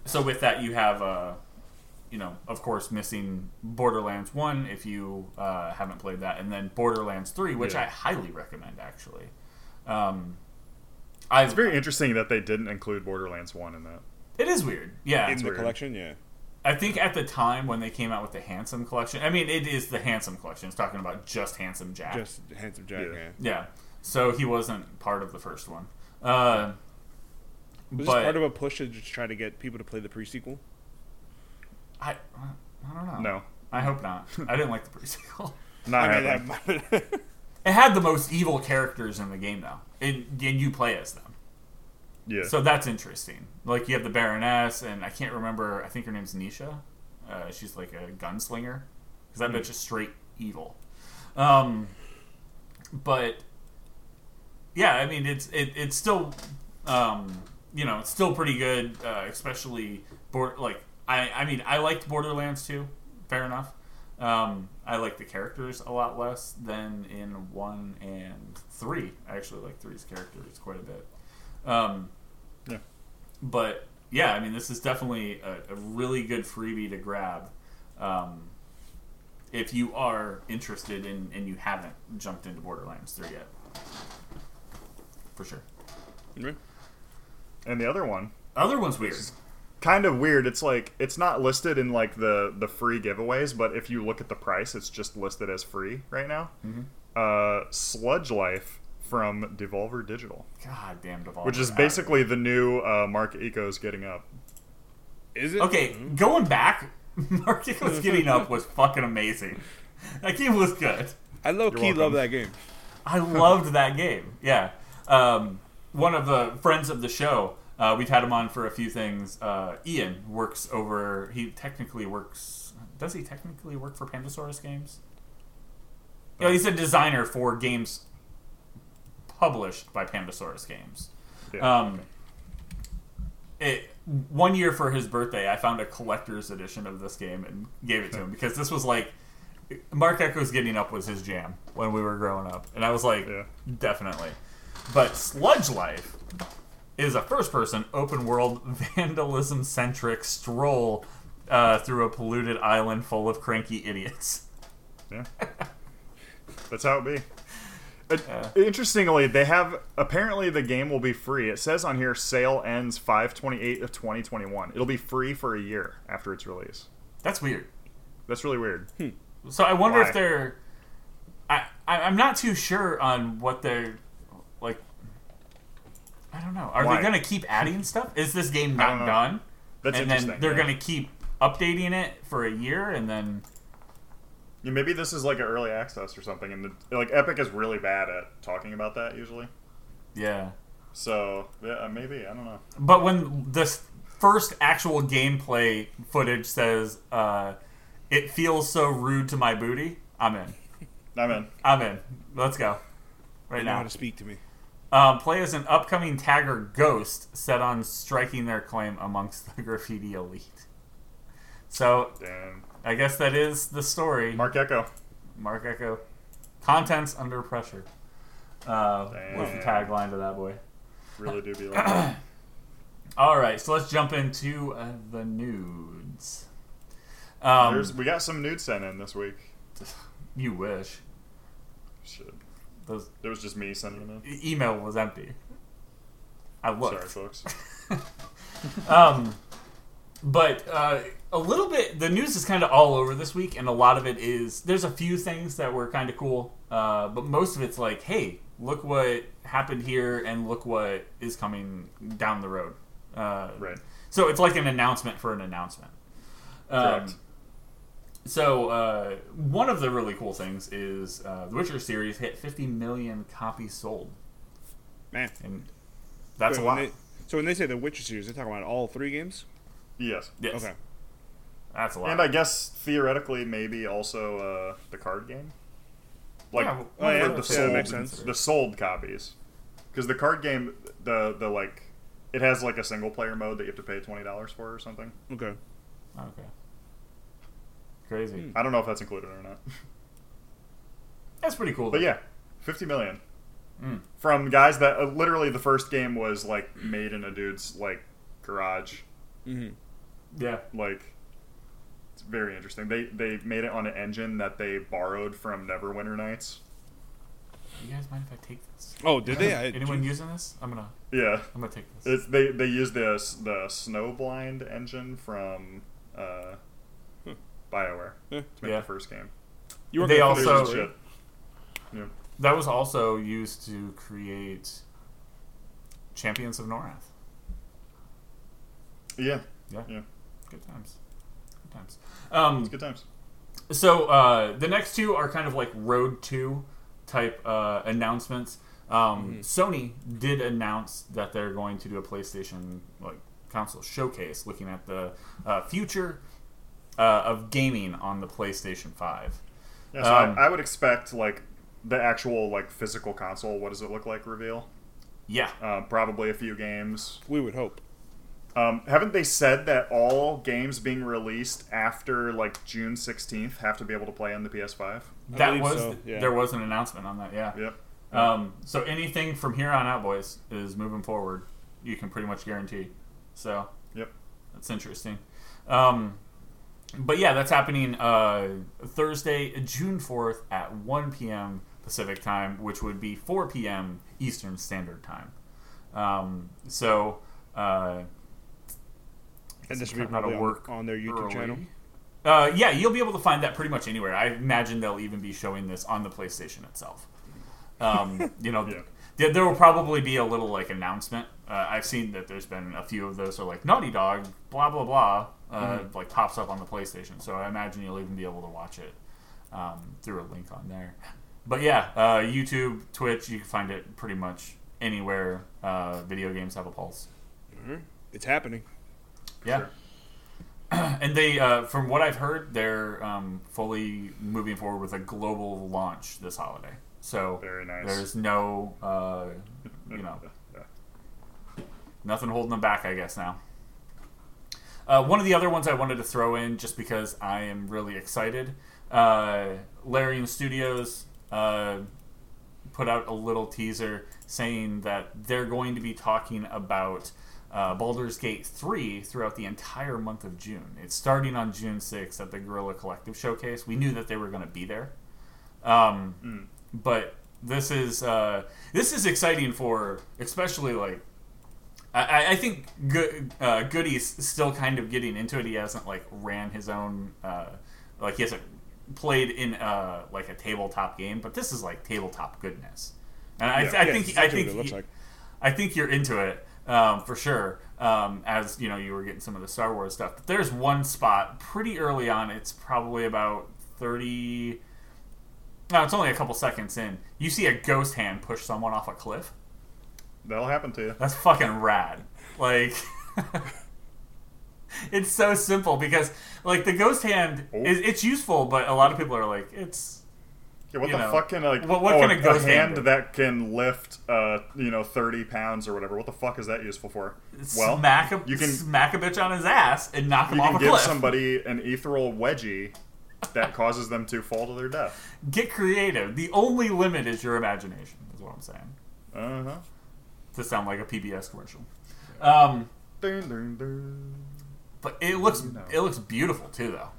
so with that, you have, uh, you know, of course, missing Borderlands one if you uh, haven't played that, and then Borderlands three, which yeah. I highly recommend, actually. Um, it's very interesting that they didn't include Borderlands one in that. It is weird. Yeah, in the weird. Collection, yeah. I think at the time when they came out with the Handsome Collection, I mean, it is the Handsome Collection. It's talking about just Handsome Jack. Just Handsome Jack, yeah. Man. Yeah. So he wasn't part of the first one. Uh, was this part of a push to just try to get people to play the pre-sequel? I, I don't know. No. I hope not. I didn't like the pre-sequel. Not I mean, happening. It had the most evil characters in the game, though. And, and you play as them. Yeah. So that's interesting. Like, you have the Baroness, and I can't remember, I think her name's Nisha. Uh, she's like a gunslinger. Because I bet you straight evil. Um, but, yeah, I mean, it's it, it's still, um, you know, it's still pretty good, uh, especially, board, like, I, I mean, I liked Borderlands two, fair enough. Um, I like the characters a lot less than in one and three. I actually like three's characters quite a bit. Um, yeah. But, yeah, I mean, this is definitely a, a really good freebie to grab um, if you are interested in, and you haven't jumped into Borderlands three yet. For sure. Mm-hmm. And the other one. Other one's weird. Kind of weird. It's like, it's not listed in, like, the, the free giveaways, but if you look at the price, it's just listed as free right now. Mm-hmm. Uh, Sludge Life. From Devolver Digital. God damn Devolver. Which is basically the new uh, Mark Eco's Getting Up. Is it? Okay, mm-hmm. going back, Mark Eco's Getting Up was fucking amazing. That game was good. I low-key love that game. I loved that game, yeah. Um, one of the friends of the show, uh, we've had him on for a few things. Uh, Ian works over... He technically works... Does he technically work for Pandasaurus Games? You know, he's a designer for games... published by Pandasaurus Games. Yeah, um, okay. It one year for his birthday, I found a collector's edition of this game and gave it to him because this was like Mark Echo's Getting Up was his jam when we were growing up, and I was like, yeah. definitely. But Sludge Life is a first-person, open-world, vandalism-centric stroll uh, through a polluted island full of cranky idiots. Yeah, that's how it be. Uh, yeah. Interestingly, they have apparently the game will be free. It says on here sale ends five twenty-eight of twenty twenty-one. It'll be free for a year after its release. That's weird. That's really weird. Hmm. So I wonder Why? if they're I, I I'm not too sure on what they're like. I don't know. Are Why? they going to keep adding stuff? Is this game not done? That's and interesting. And then they're yeah. going to keep updating it for a year and then Yeah, maybe this is like an early access or something, and the, like Epic is really bad at talking about that usually. Yeah. So yeah, maybe I don't know. But when this first actual gameplay footage says, uh, "It feels so rude to my booty," I'm in. I'm in. I'm in. Let's go. Right you now. Know how to speak to me. Uh, play as an upcoming tagger ghost set on striking their claim amongst the graffiti elite. So. Damn. I guess that is the story. Mark Echo. Mark Echo. Contents under pressure. Uh, What's the tagline to that boy? Really do be like that. All right, so let's jump into uh, the nudes. Um, There's, we got some nudes sent in this week. You wish. Shit. Those, it was just me sending it. E- email was empty. I looked. Sorry, folks. um, but uh, a little bit, the news is kind of all over this week, and a lot of it is, there's a few things that were kind of cool, uh, but most of it's like, hey, look what happened here, and look what is coming down the road. Uh, right. So it's like an announcement for an announcement. Um, Correct. So, uh, one of the really cool things is uh, The Witcher series hit fifty million copies sold. Man. And that's Wait, a lot. When they, so when they say The Witcher series, they're talking about all three games? Yes. Yes. Okay. That's a lot. And I guess, theoretically, maybe also uh, the card game? Like, yeah, well, oh, yeah, the, sold, yeah, that makes sense. The sold copies. Because the card game, the, the like, it has, like, a single-player mode that you have to pay twenty dollars for or something. Okay. Okay. Crazy. I don't know if that's included or not. That's pretty cool. Though. But yeah, fifty million. Mm. From guys that uh, literally the first game was like made in a dude's like garage. Mm-hmm. Yeah. Like, it's very interesting. They they made it on an engine that they borrowed from Neverwinter Nights. You guys mind if I take this? Oh, did they? I, Anyone you... using this? I'm gonna. Yeah. I'm gonna take this. It's, they they used the the Snowblind engine from. Uh, BioWare yeah. to make yeah. the first game. You were they also shit. Yeah. That was also used to create Champions of Norath. Yeah, yeah, yeah. Good times, good times. Um, it's good times. So uh, the next two are kind of like Road Two type uh, announcements. Um, mm-hmm. Sony did announce that they're going to do a PlayStation like console showcase, looking at the uh, future. Uh, of gaming on the PlayStation five. Yeah, so um, I, I would expect like the actual like physical console. What does it look like? Reveal. Yeah, uh, probably a few games. We would hope. Um, haven't they said that all games being released after like June sixteenth have to be able to play on the P S five? That was so. yeah. There was an announcement on that. Yeah. Yep. Um, so anything from here on out, boys, is moving forward. You can pretty much guarantee. So. Yep. That's interesting. Um, But yeah, that's happening uh, Thursday, June fourth at one p.m. Pacific time, which would be four p.m. Eastern Standard Time. Um, so, uh, and this will be probably work on their YouTube early. channel. Uh, yeah, you'll be able to find that pretty much anywhere. I imagine they'll even be showing this on the PlayStation itself. Um, you know, yeah. th- there will probably be a little like announcement. Uh, I've seen that there's been a few of those, so like Naughty Dog, blah blah blah. Uh, mm-hmm. Like pops up on the PlayStation, so I imagine you'll even be able to watch it um, through a link on there. But yeah, uh, YouTube, Twitch, you can find it pretty much anywhere. Uh, video games have a pulse. Mm-hmm. It's happening. Yeah, sure. And they, uh, from what I've heard, they're um, fully moving forward with a global launch this holiday. So very nice. There's no, uh, you know, yeah. nothing holding them back, I guess now. Uh, one of the other ones I wanted to throw in, just because I am really excited, uh, Larian Studios uh, put out a little teaser saying that they're going to be talking about uh, Baldur's Gate three throughout the entire month of June. It's starting on June sixth at the Guerrilla Collective Showcase. We knew that they were going to be there. Um, mm. But this is uh, this is exciting for, especially like, I, I think Go- uh, Goody's still kind of getting into it. He hasn't like ran his own, uh, like he hasn't played in uh, like a tabletop game. But this is like tabletop goodness, and I, yeah, th- I yeah, think I think he, like. I think you're into it um, for sure. Um, as you know, you were getting some of the Star Wars stuff. But there's one spot pretty early on. It's probably about thirty. No, it's only a couple seconds in. You see a ghost hand push someone off a cliff. That'll happen to you. That's fucking rad. Like, it's so simple because, like, the ghost hand, oh. is, it's useful, but a lot of people are like, it's. Yeah, what the know, fuck can, like, what, what oh, can a, ghost a hand, hand that can lift, uh, you know, thirty pounds or whatever? What the fuck is that useful for? Well, smack a, you can, smack a bitch on his ass and knock him off a cliff. You can give somebody an ethereal wedgie that causes them to fall to their death. Get creative. The only limit is your imagination, is what I'm saying. Uh huh. To sound like a P B S commercial, um, dun, dun, dun. But it looks no. it looks beautiful too, though.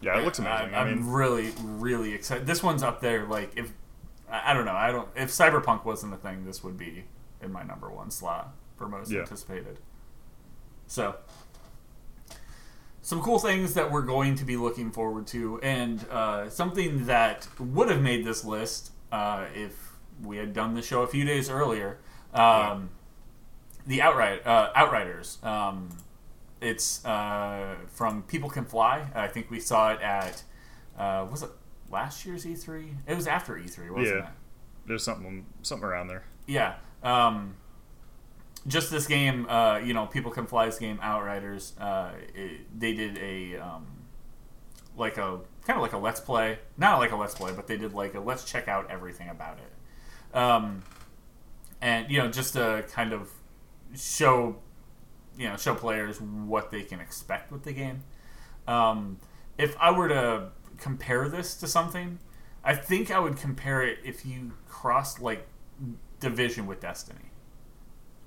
Yeah, it looks amazing. I, I'm I mean, really, really excited. This one's up there. Like, if I, I don't know. I don't. If Cyberpunk wasn't a thing, this would be in my number one slot for most yeah. anticipated. So, some cool things that we're going to be looking forward to, and uh, something that would have made this list uh, if we had done the show a few days earlier. Um, the Outright, uh, Outriders. Um, it's uh, from People Can Fly. I think we saw it at, uh, was it last year's E three? It was after E three, wasn't yeah. it? Yeah, there's something something around there. Yeah. Um, just this game, uh, you know, People Can Fly's game, Outriders, uh, it, they did a, um, like a, kind of like a Let's Play. Not like a Let's Play, but they did like a let's check out everything about it. Um, and, you know, just to kind of show, you know, show players what they can expect with the game. Um, if I were to compare this to something, I think I would compare it if you crossed, like, Division with Destiny.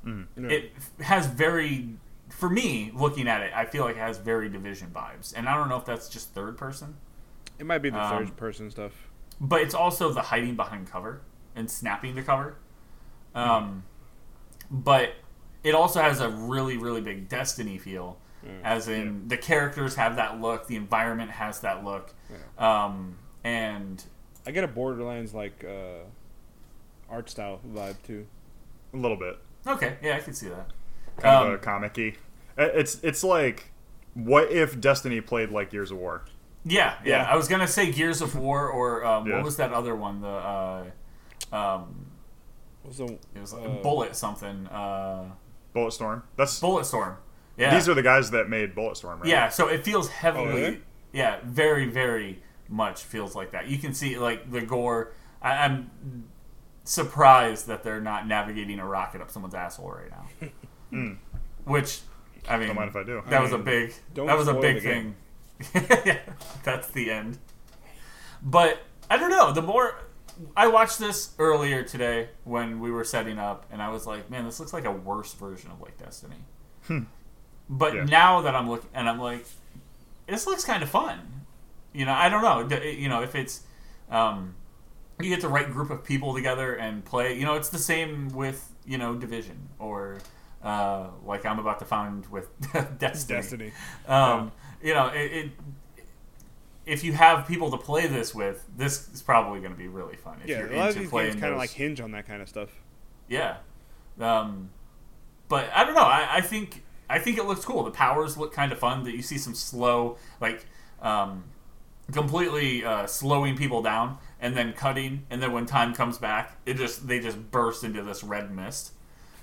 Mm, you know. It has very, for me, looking at it, I feel like it has very Division vibes. And I don't know if that's just third person. It might be the um, third person stuff. But it's also the hiding behind cover and snapping to cover. Um, mm. But it also has a really, really big Destiny feel. Mm. As in, yeah. the characters have that look, the environment has that look. Yeah. Um, and I get a Borderlands, like, uh, art style vibe, too. A little bit. Okay, yeah, I can see that. Kind um, of a comic-y. It's, it's like, what if Destiny played like Gears of War? Yeah, yeah. yeah. I was going to say Gears of War or um, yeah. what was that other one? The uh, um, what was the, it was like uh, Bullet something. Uh, Bullet Storm? That's Bullet Storm. Yeah. These are the guys that made Bullet Storm, right? Yeah, so it feels heavily... Oh, really? Yeah, very, very much feels like that. You can see, like, the gore. I, I'm... surprised that they're not navigating a rocket up someone's asshole right now. mm. Which, I mean, don't mind if I do. That I was mean, a big, don't that was a big thing. yeah, that's the end. But I don't know. The more I watched this earlier today when we were setting up, and I was like, man, this looks like a worse version of like Destiny. Hmm. But yeah. now that I'm looking, and I'm like, this looks kind of fun. You know, I don't know. You know, if it's. Um, You get the right group of people together and play. You know, it's the same with, you know, Division or uh, like I'm about to found with Destiny. Destiny. Um, yeah. You know, it, it. If you have people to play this with, this is probably going to be really fun. If yeah, you're a lot into of these games kind of like hinge on that kind of stuff. Yeah, um, but I don't know. I, I think I think it looks cool. The powers look kind of fun. That you see some slow, like, um, completely uh, slowing people down. And then cutting, and then when time comes back, it just they just burst into this red mist.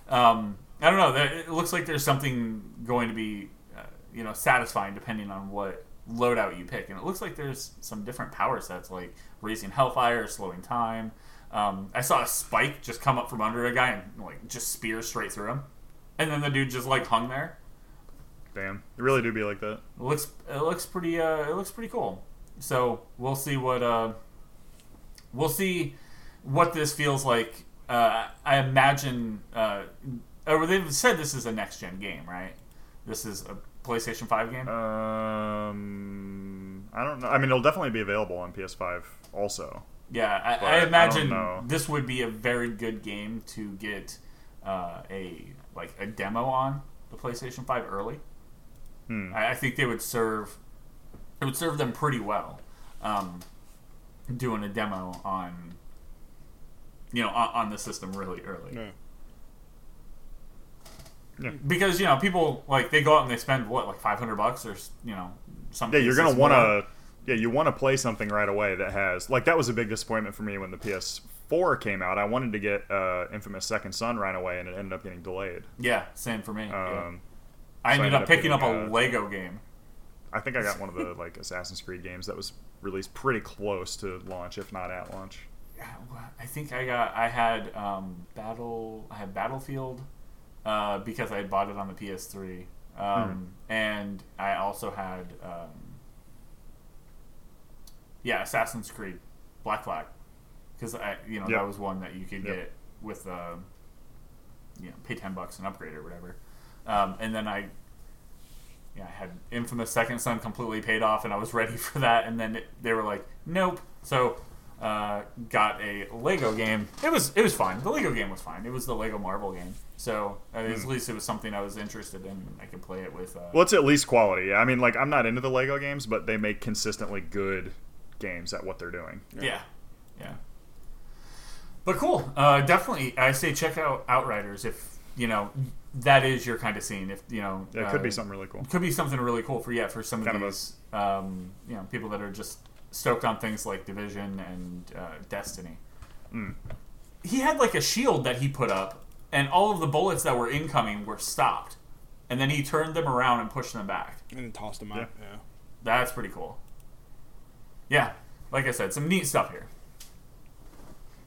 Um, I don't know. It looks like there's something going to be, uh, you know, satisfying depending on what loadout you pick. And it looks like there's some different power sets, like raising hellfire, slowing time. Um, I saw a spike just come up from under a guy and like just spear straight through him, and then the dude just like hung there. Damn, it really do be like that. It looks it looks pretty uh, it looks pretty cool. So we'll see what. Uh, We'll see what this feels like. Uh, I imagine... Uh, or they've said this is a next-gen game, right? This is a PlayStation five game? Um, I don't know. I mean, it'll definitely be available on P S five also. Yeah, I, I imagine I this would be a very good game to get uh, a like a demo on the PlayStation five early. Hmm. I, I think they would serve... It would serve them pretty well. Um doing a demo on you know on, on the system really early yeah. Yeah. because you know people like they go out and they spend what like five hundred bucks or you know something yeah you're gonna want to yeah you want to play something right away that has like that was a big disappointment for me when the P S four came out. I wanted to get uh, Infamous Second Son right away and it ended up getting delayed. Yeah same for me um, yeah. I ended, so I ended up picking up a, a Lego game. I think I got one of the like Assassin's Creed games that was released pretty close to launch, if not at launch. I think I got I had um, Battle I had Battlefield uh, because I had bought it on the P S three, um, mm. and I also had um, yeah Assassin's Creed Black Flag because I you know yep. that was one that you could yep. get with uh, you know pay ten bucks and upgrade or whatever, um, and then I. Yeah, I had Infamous Second Son completely paid off, and I was ready for that. And then it, they were like, "Nope." So uh, got a Lego game. It was it was fine. The Lego game was fine. It was the Lego Marvel game. So uh, mm. at least it was something I was interested in. And I could play it with. Uh, well, it's at least quality. I mean, like, I'm not into the Lego games, but they make consistently good games at what they're doing. Yeah. Yeah. yeah. But cool. Uh, definitely, I say check out Outriders if, you know, that is your kind of scene. If, you know, yeah, it could uh, be something really cool. Could be something really cool for, yeah, for some kind of these, of a, um, you know, people that are just stoked on things like Division and uh, Destiny. Mm. He had, like, a shield that he put up, and all of the bullets that were incoming were stopped. And then he turned them around and pushed them back. And tossed them out, yeah. yeah. That's pretty cool. Yeah, like I said, some neat stuff here.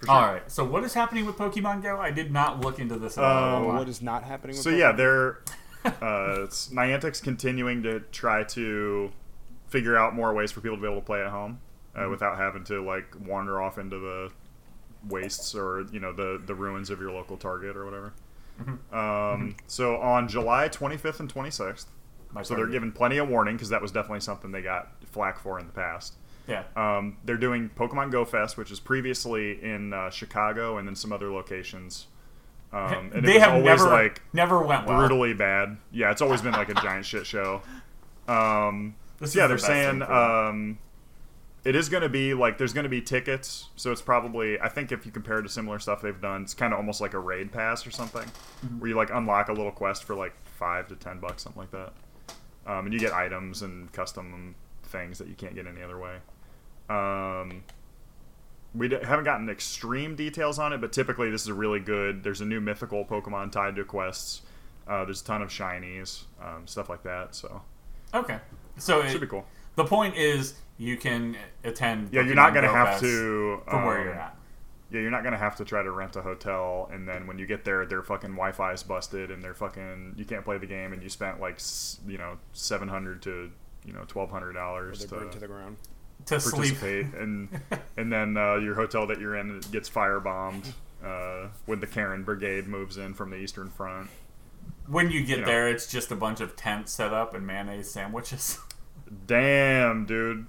Sure. All right, so what is happening with Pokemon Go? I did not look into this at all. Uh, what is not happening with so Pokemon So, yeah, they're, uh, it's Niantic's continuing to try to figure out more ways for people to be able to play at home uh, mm-hmm. without having to, like, wander off into the wastes or, you know, the, the ruins of your local Target or whatever. Mm-hmm. Um, mm-hmm. So, on July twenty-fifth and twenty-sixth, My so target. They're given plenty of warning because that was definitely something they got flack for in the past. Yeah. Um, they're doing Pokemon Go Fest, which is previously in uh, Chicago and then some other locations. Um, and they it was have always never, like never went brutally well. bad. Yeah, it's always been like a giant shit show. Um, this yeah, they're the saying um, it is going to be like there's going to be tickets, so it's probably I think if you compare it to similar stuff they've done, it's kind of almost like a raid pass or something, mm-hmm. where you like unlock a little quest for like five to ten bucks, something like that, um, and you get items and custom things that you can't get any other way. Um, we d- haven't gotten extreme details on it, but typically this is a really good. There's a new mythical Pokemon tied to quests. Uh, there's a ton of shinies, um, stuff like that. So, okay, so it should be cool. The point is you can attend. Yeah, Pokemon you're not gonna Go have to um, from where you're at. Yeah, you're not gonna have to try to rent a hotel, and then when you get there, their fucking Wi-Fi is busted, and they're fucking you can't play the game, and you spent like you know seven hundred to you know twelve hundred dollars to, to the ground. To participate sleep. and and then uh, your hotel that you're in gets firebombed uh, when the Karen Brigade moves in from the Eastern Front. When you get you there, know. It's just a bunch of tents set up and mayonnaise sandwiches. Damn, dude,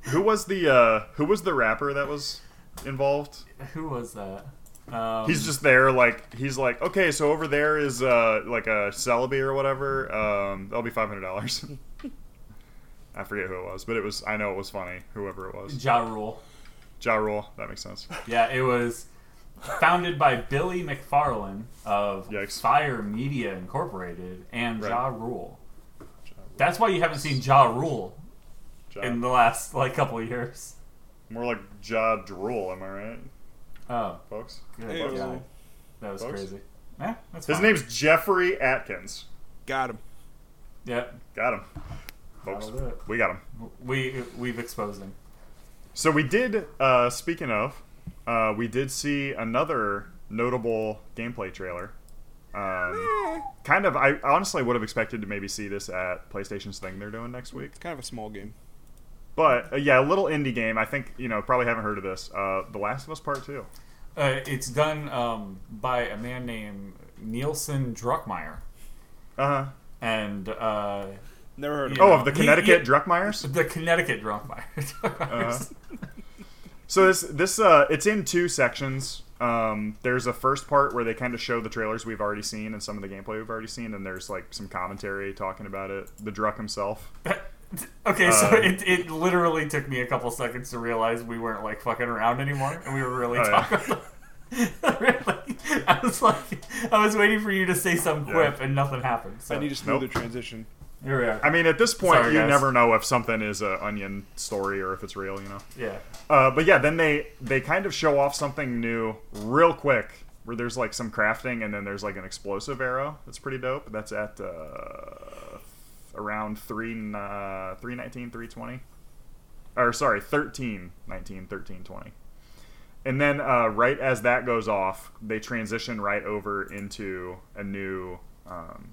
who was the uh, who was the rapper that was involved? Who was that? Um, he's just there, like he's like, okay, so over there is uh, like a Celebi or whatever. Um, that'll be five hundred dollars. I forget who it was, but it was. I know it was funny, whoever it was. Ja Rule. Ja Rule, that makes sense. Yeah, it was founded by Billy McFarlane of Yikes. Fire Media Incorporated and right. Ja Rule. Ja Rule. That's why you haven't seen Ja Rule ja. in the last like couple of years. More like Ja Drool, am I right? Oh. Folks? Yeah, hey, folks. Yeah. That was folks? crazy. Eh, that's His fine. name's Jeffrey Atkins. Got him. Yep. Got him. Folks, we got him. We, we've exposed him. So we did, uh, speaking of, uh, we did see another notable gameplay trailer. Um, kind of, I honestly would have expected to maybe see this at PlayStation's thing they're doing next week. It's kind of a small game. But, uh, yeah, a little indie game. I think, you know, probably haven't heard of this. Uh, The Last of Us Part two. Uh, it's done um, by a man named Nielsen Druckmeyer. Uh-huh. And, uh... Never heard of yeah. Oh, of the Connecticut he, he, Druckmeyers? The Connecticut Druckmeyers. uh, so this, this uh, it's in two sections. Um, there's a first part where they kind of show the trailers we've already seen and some of the gameplay we've already seen, and there's like some commentary talking about it. The Druck himself. Okay, so uh, it, it literally took me a couple seconds to realize we weren't like fucking around anymore, and we were really oh, talking yeah. about really? I was like, I was waiting for you to say some quip, yeah. and nothing happened. So. I need a smoother nope. transition. Here we are. I mean, at this point, Sorry, you guys. never know if something is an Onion story or if it's real, you know? Yeah. Uh, but yeah, then they, they kind of show off something new real quick, where there's like some crafting and then there's like an explosive arrow. That's pretty dope. That's at uh, around three nineteen, three twenty Or sorry, thirteen nineteen, thirteen twenty And then uh, right as that goes off, they transition right over into a new... Um,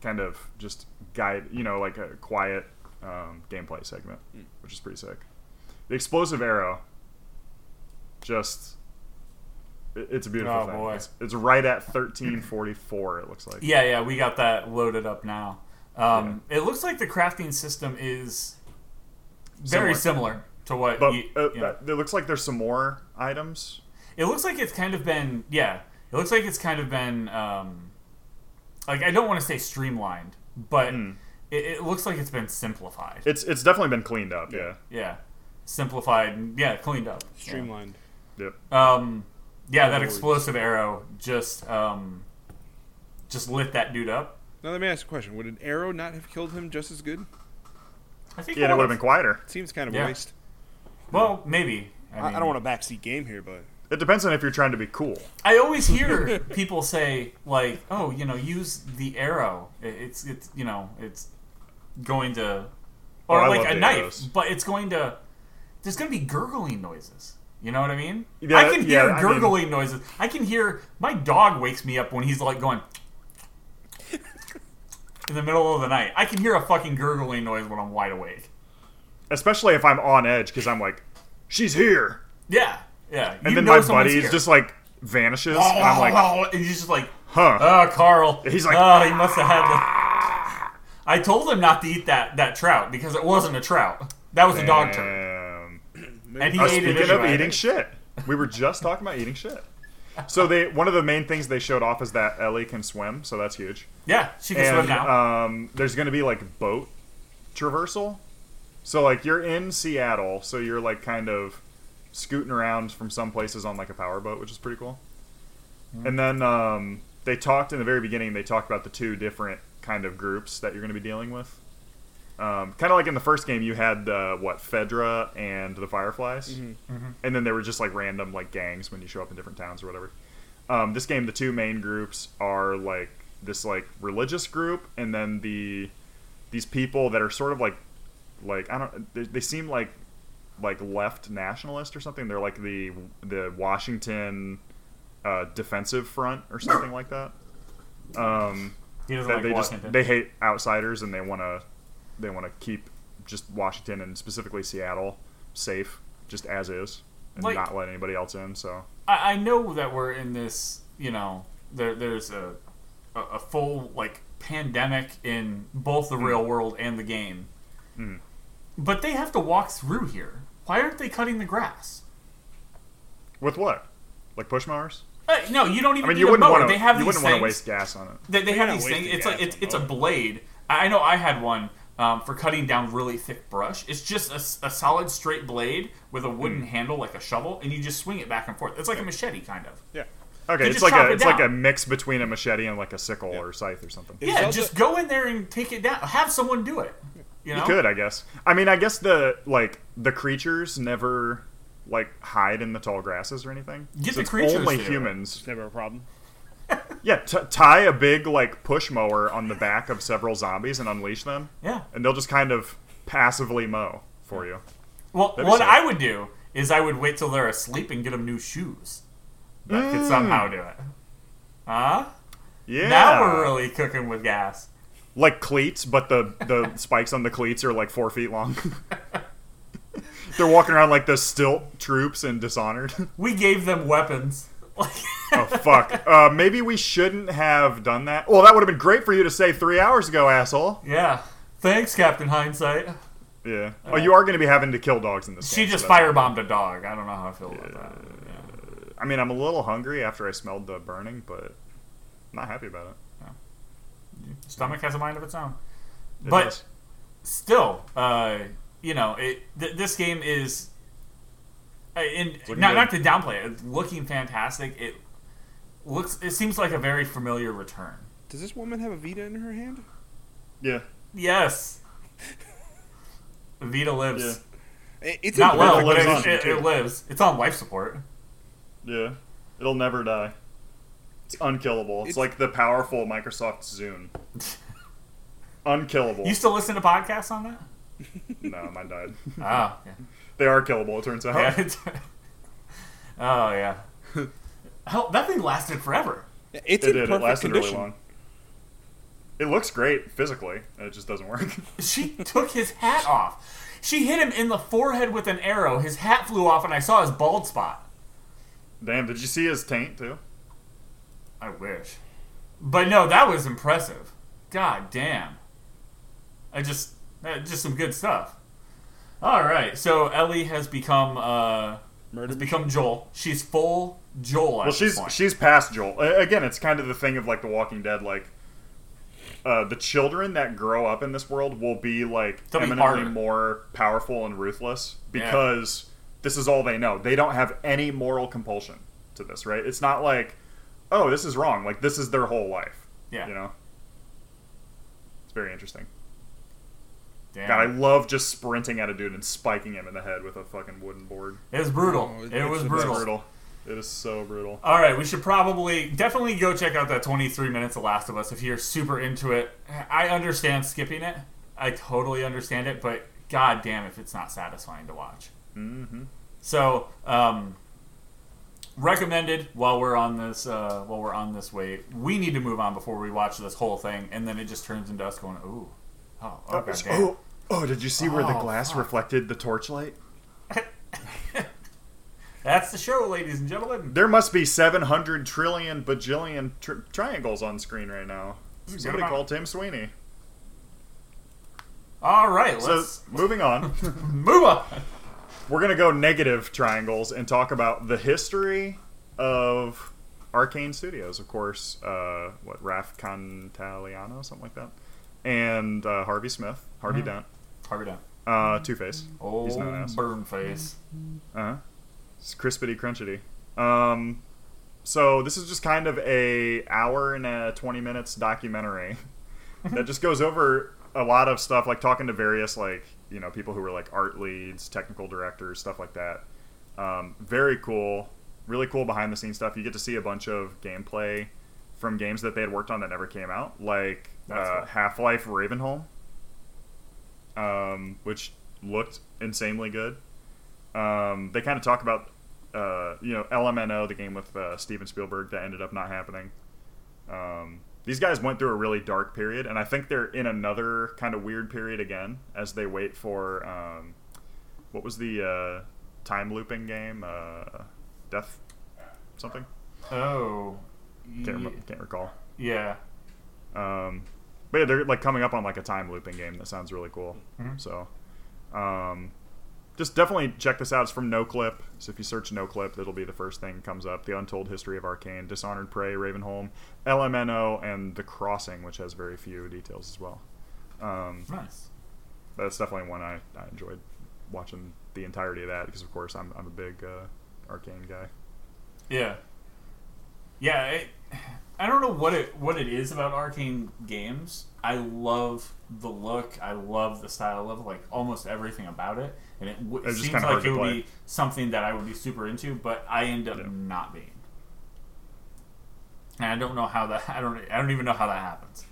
kind of just guide, you know, like a quiet um, gameplay segment, mm. which is pretty sick. The explosive arrow, just, it, it's a beautiful oh, thing. Boy. It's, it's right at thirteen forty-four, it looks like. Yeah, yeah, we got that loaded up now. Um, yeah. It looks like the crafting system is very similar, similar to what but you, uh, you know. It looks like there's some more items. It looks like it's kind of been yeah. It looks like it's kind of been um, like I don't want to say streamlined, but mm. it, it looks like it's been simplified. It's it's definitely been cleaned up. Yeah. Yeah. Simplified. And, yeah. Cleaned up. Streamlined. Yeah. Yep. Um. Yeah. That explosive arrow just um, just lit that dude up. Now let me ask a question: would an arrow not have killed him just as good? I think. Yeah, it would have been quieter. Seems kind of yeah. a waste. Well, maybe. I, I, mean, I don't want a backseat game here, but it depends on if you're trying to be cool. I always hear people say, like, "Oh, you know, use the arrow. It's it's you know, it's going to, or oh, like a knife, arrows. But it's going to. There's going to be gurgling noises. You know what I mean? Yeah, I can hear yeah, gurgling I mean, noises. I can hear my dog wakes me up when he's like going." In the middle of the night. I can hear a fucking gurgling noise when I'm wide awake. Especially if I'm on edge, because I'm like, she's here! Yeah, yeah. And you then my buddy just, like, vanishes, oh, and I'm like... Oh, and he's just like, huh. Oh, Carl. He's like... Oh, he must have had the... I told him not to eat that, that trout, because it wasn't a trout. That was Damn. a dog turd. And he uh, ate it anyway. Speaking of eating shit. We were just talking about eating shit. So they one of the main things they showed off is that Ellie can swim, so that's huge. Yeah, she can and, swim now. Um, there's going to be, like, boat traversal. So, like, you're in Seattle, so you're, like, kind of scooting around from some places on, like, a powerboat, which is pretty cool. Mm-hmm. And then um, they talked in the very beginning, they talked about the two different kind of groups that you're going to be dealing with. Um, kind of like in the first game, you had, uh, what, Fedra and the Fireflies. Mm-hmm. Mm-hmm. And then they were just, like, random, like, gangs when you show up in different towns or whatever. Um, this game, the two main groups are, like, this, like, religious group and then the these people that are sort of, like, like I don't... They, they seem like, like, left nationalist or something. They're, like, the, the Washington uh, Defensive Front or something like that. Um, he doesn't like they Washington. Just, they hate outsiders and they want to... They want to keep just Washington and specifically Seattle safe, just as is, and like, not let anybody else in. So I, I know that we're in this, you know, there, there's a a full like pandemic in both the mm. real world and the game, mm. but they have to walk through here. Why aren't they cutting the grass? With what? Like push mowers? Uh, no, you don't even. I mean, need you wouldn't want to. They have you these wouldn't want to waste gas on it. They, they have these things. The it's like it's, it's a blade. I know I had one. Um, for cutting down really thick brush. It's just a, a solid straight blade with a wooden mm. handle like a shovel, and you just swing it back and forth. It's like yeah. a machete, kind of. Yeah. Okay, you it's like a it it's down. like a mix between a machete and like a sickle yeah. or scythe or something. It's yeah, also- just go in there and take it down. Have someone do it. You know? You could, I guess. I mean, I guess the like the creatures never like hide in the tall grasses or anything. Get so the creatures. Only do. Humans. It's never a problem. Yeah, t- tie a big, like, push mower on the back of several zombies and unleash them. Yeah. And they'll just kind of passively mow for you. Well, what safe. I would do is I would wait till they're asleep and get them new shoes. That mm. could somehow do it. Huh? Yeah. Now we're really cooking with gas. Like cleats, but the, the spikes on the cleats are, like, four feet long. They're walking around like the stilt troops in Dishonored. We gave them weapons. Oh, fuck. Uh, maybe we shouldn't have done that. Well, that would have been great for you to say three hours ago, asshole. Yeah. Thanks, Captain Hindsight. Yeah. Uh, oh, you are going to be having to kill dogs in this She game, just so firebombed cool. a dog. I don't know how I feel yeah. about that. Yeah. I mean, I'm a little hungry after I smelled the burning, but I'm not happy about it. No. Stomach has a mind of its own. It but does. still, uh, you know, it, th- this game is... And not, not to downplay it, it's looking fantastic. It looks. It seems like a very familiar return. Does this woman have a Vita in her hand? Yeah. Yes. Vita lives. Yeah. It's not well. Lives it, it, it lives. It's on life support. Yeah. It'll never die. It's unkillable. It's, it's like the powerful Microsoft Zune. Unkillable. You still listen to podcasts on that? No, mine died. Oh, yeah. They are killable, it turns out. Yeah, it's, oh, yeah. Hell, that thing lasted forever. It's it in did. Perfect it lasted condition. Really long. It looks great physically. It just doesn't work. She took his hat off. She hit him in the forehead with an arrow. His hat flew off, and I saw his bald spot. Damn, did you see his taint, too? I wish. But no, that was impressive. God damn. I just... Just some good stuff. All right, so Ellie has become uh, has become Joel. She's full Joel. At well, she's this point. she's past Joel. Again, it's kind of the thing of like The Walking Dead. Like uh, the children that grow up in this world will be like They'll eminently be more powerful and ruthless because yeah. this is all they know. They don't have any moral compulsion to this, right? It's not like, oh, this is wrong. Like this is their whole life. Yeah, you know, it's very interesting. Damn. God, I love just sprinting at a dude and spiking him in the head with a fucking wooden board. It was brutal. Oh, it, it was brutal. brutal. It is so brutal. All right, we should probably definitely go check out that twenty-three minutes of Last of Us if you're super into it. I understand skipping it. I totally understand it, but god damn if it's not satisfying to watch. Mm-hmm. So, um, recommended while we're on this uh, while we're on this way. We need to move on before we watch this whole thing, and then it just turns into us going, ooh. Oh, oh, God, oh, oh, did you see where oh, the glass fuck. reflected the torchlight? That's the show, ladies and gentlemen. There must be seven hundred trillion bajillion tri- triangles on screen right now. Ooh, Somebody call Tim Sweeney. All right, let's... So, moving on. Move on! We're going to go negative triangles and talk about the history of Arcane Studios, of course. Uh, what, Raf Cantaliano, something like that? And uh, Harvey Smith, Harvey mm. Dent, Harvey Dent, uh, Two Face, oh, he's known as Burn Face, uh huh, it's crispity crunchity. Um, so this is just kind of a hour and a twenty minutes documentary that just goes over a lot of stuff, like talking to various like you know people who were like art leads, technical directors, stuff like that. Um, very cool, really cool behind the scenes stuff. You get to see a bunch of gameplay from games that they had worked on that never came out, like uh, Half-Life Ravenholm, um, which looked insanely good. Um, they kind of talk about, uh, you know, L M N O, the game with uh, Steven Spielberg that ended up not happening. Um, these guys went through a really dark period, and I think they're in another kind of weird period again as they wait for, um, what was the uh, time-looping game? Uh, Death something? Oh... Can't, remember, can't recall. Yeah. Um, but yeah, they're like coming up on like a time looping game that sounds really cool. Mm-hmm. So, um, just definitely check this out. It's from NoClip. So if you search NoClip, it'll be the first thing that comes up. The Untold History of Arcane, Dishonored, Prey, Ravenholm, L M N O, and The Crossing, which has very few details as well. Um, nice. But that's definitely one I, I enjoyed watching the entirety of that because of course I'm I'm a big uh, Arcane guy. Yeah. Yeah. It- I don't know what it what it is about Arcane games. I love the look. I love the style. I love like almost everything about it. And it, w- it seems like it would play. be something that I would be super into, but I end up yeah. not being. And I don't know how that. I don't. I don't even know how that happens.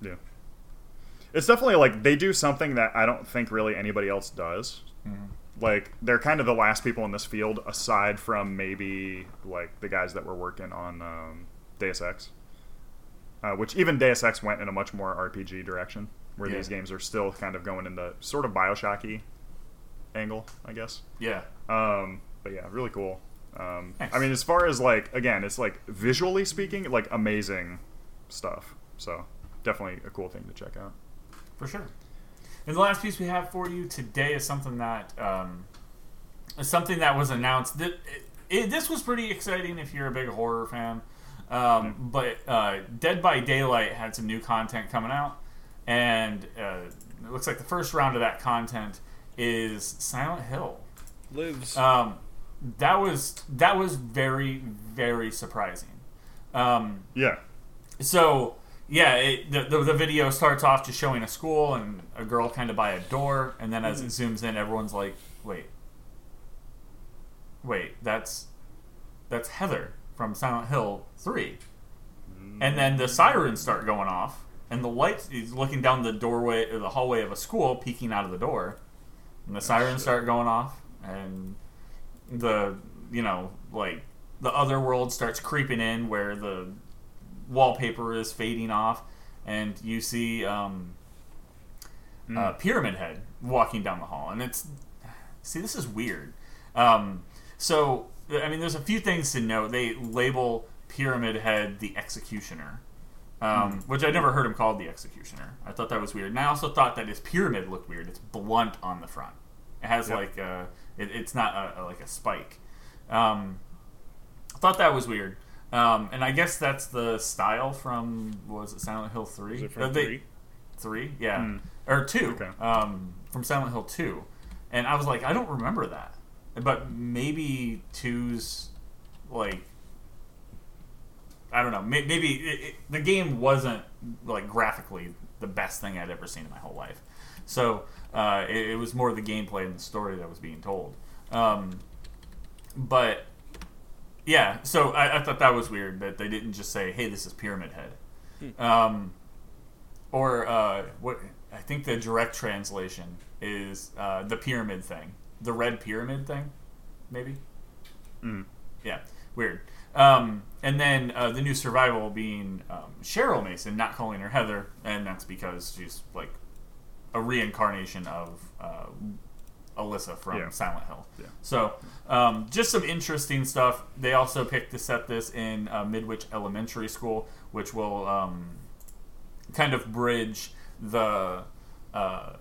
Yeah, it's definitely like they do something that I don't think really anybody else does. Mm-hmm. Like, they're kind of the last people in this field, aside from maybe, like, the guys that were working on um, Deus Ex. Uh, which, even Deus Ex went in a much more R P G direction, where yeah. these games are still kind of going in the sort of BioShock-y angle, I guess. Yeah. Um, but yeah, really cool. Um, nice. I mean, as far as, like, again, it's, like, visually speaking, like, amazing stuff. So, definitely a cool thing to check out. For sure. And the last piece we have for you today is something that um, is something that was announced. That, it, it, this was pretty exciting if you're a big horror fan. Um, but uh, Dead by Daylight had some new content coming out. And uh, it looks like the first round of that content is Silent Hill. Lives. Um, that was that was very, very surprising. Um, yeah. So... Yeah, it, the, the the video starts off just showing a school and a girl kind of by a door, and then as it zooms in, everyone's like, "Wait, wait, that's that's Heather from Silent Hill three." And then the sirens start going off, and the lights. He's looking down the doorway or the hallway of a school, peeking out of the door, and the sirens start going off, and the you know like the other world starts creeping in where the wallpaper is fading off, and you see um, mm. uh, Pyramid Head walking down the hall. And it's... See, this is weird. Um, so, I mean, there's a few things to note. They label Pyramid Head the Executioner, um, mm. which I never heard him called the Executioner. I thought that was weird. And I also thought that his pyramid looked weird. It's blunt on the front. It has yep. like a, it, it's not a, a, like a spike. Um, I thought that was weird. Um, and I guess that's the style from, what was it, Silent Hill three? Was it from they, three? three? Yeah. Mm. Or two. Okay. Um, from Silent Hill two. And I was like, I don't remember that. But maybe two's, like, I don't know. Maybe it, it, the game wasn't, like, graphically the best thing I'd ever seen in my whole life. So uh, it, it was more the gameplay and the story that was being told. Um, but... Yeah, so I, I thought that was weird that they didn't just say, "Hey, this is Pyramid Head," hmm. um, or uh, what? I think the direct translation is uh, the pyramid thing, the red pyramid thing, maybe. Mm. Yeah, weird. Um, and then uh, the new survival being um, Cheryl Mason, not calling her Heather, and that's because she's like a reincarnation of uh, Alyssa from yeah. Silent Hill. Yeah. So. Um, just some interesting stuff. They also picked to set this in uh, Midwich Elementary School, which will um, kind of bridge the uh,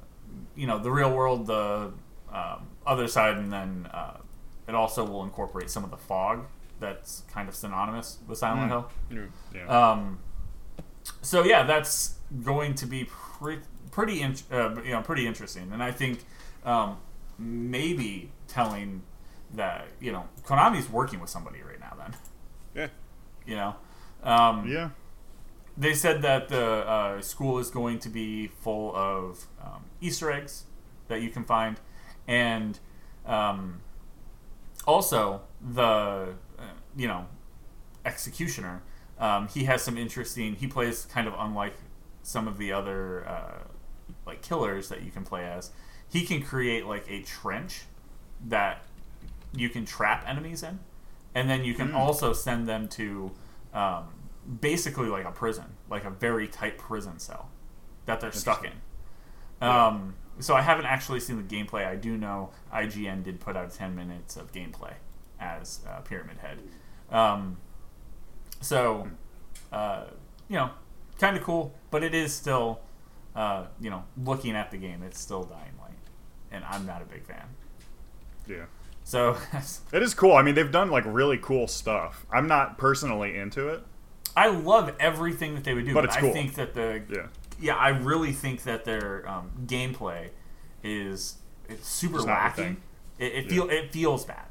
you know the real world, the um, other side, and then uh, it also will incorporate some of the fog that's kind of synonymous with Silent mm. Hill. Yeah. Um, so yeah, that's going to be pre- pretty in- uh, you know pretty interesting, and I think um, maybe telling. That, you know, Konami's working with somebody right now then. Yeah. You know? Um, yeah. They said that the uh, school is going to be full of um, Easter eggs that you can find. And um, also, the, uh, you know, executioner, um, he has some interesting... He plays kind of unlike some of the other, uh, like, killers that you can play as. He can create, like, a trench that... you can trap enemies in, and then you can mm. also send them to um, basically like a prison, like a very tight prison cell that they're stuck in. Um, yeah. So I haven't actually seen the gameplay. I do know I G N did put out ten minutes of gameplay as uh, Pyramid Head. Um, so, uh, you know, kind of cool, but it is still, uh, you know, looking at the game, it's still Dying Light, and I'm not a big fan. Yeah. So it is cool. I mean, they've done like really cool stuff. I'm not personally into it. I love everything that they would do, but, but it's cool. I think that the yeah, yeah I really think that their um, gameplay is it's super it's lacking. It, it yeah. feel it feels bad,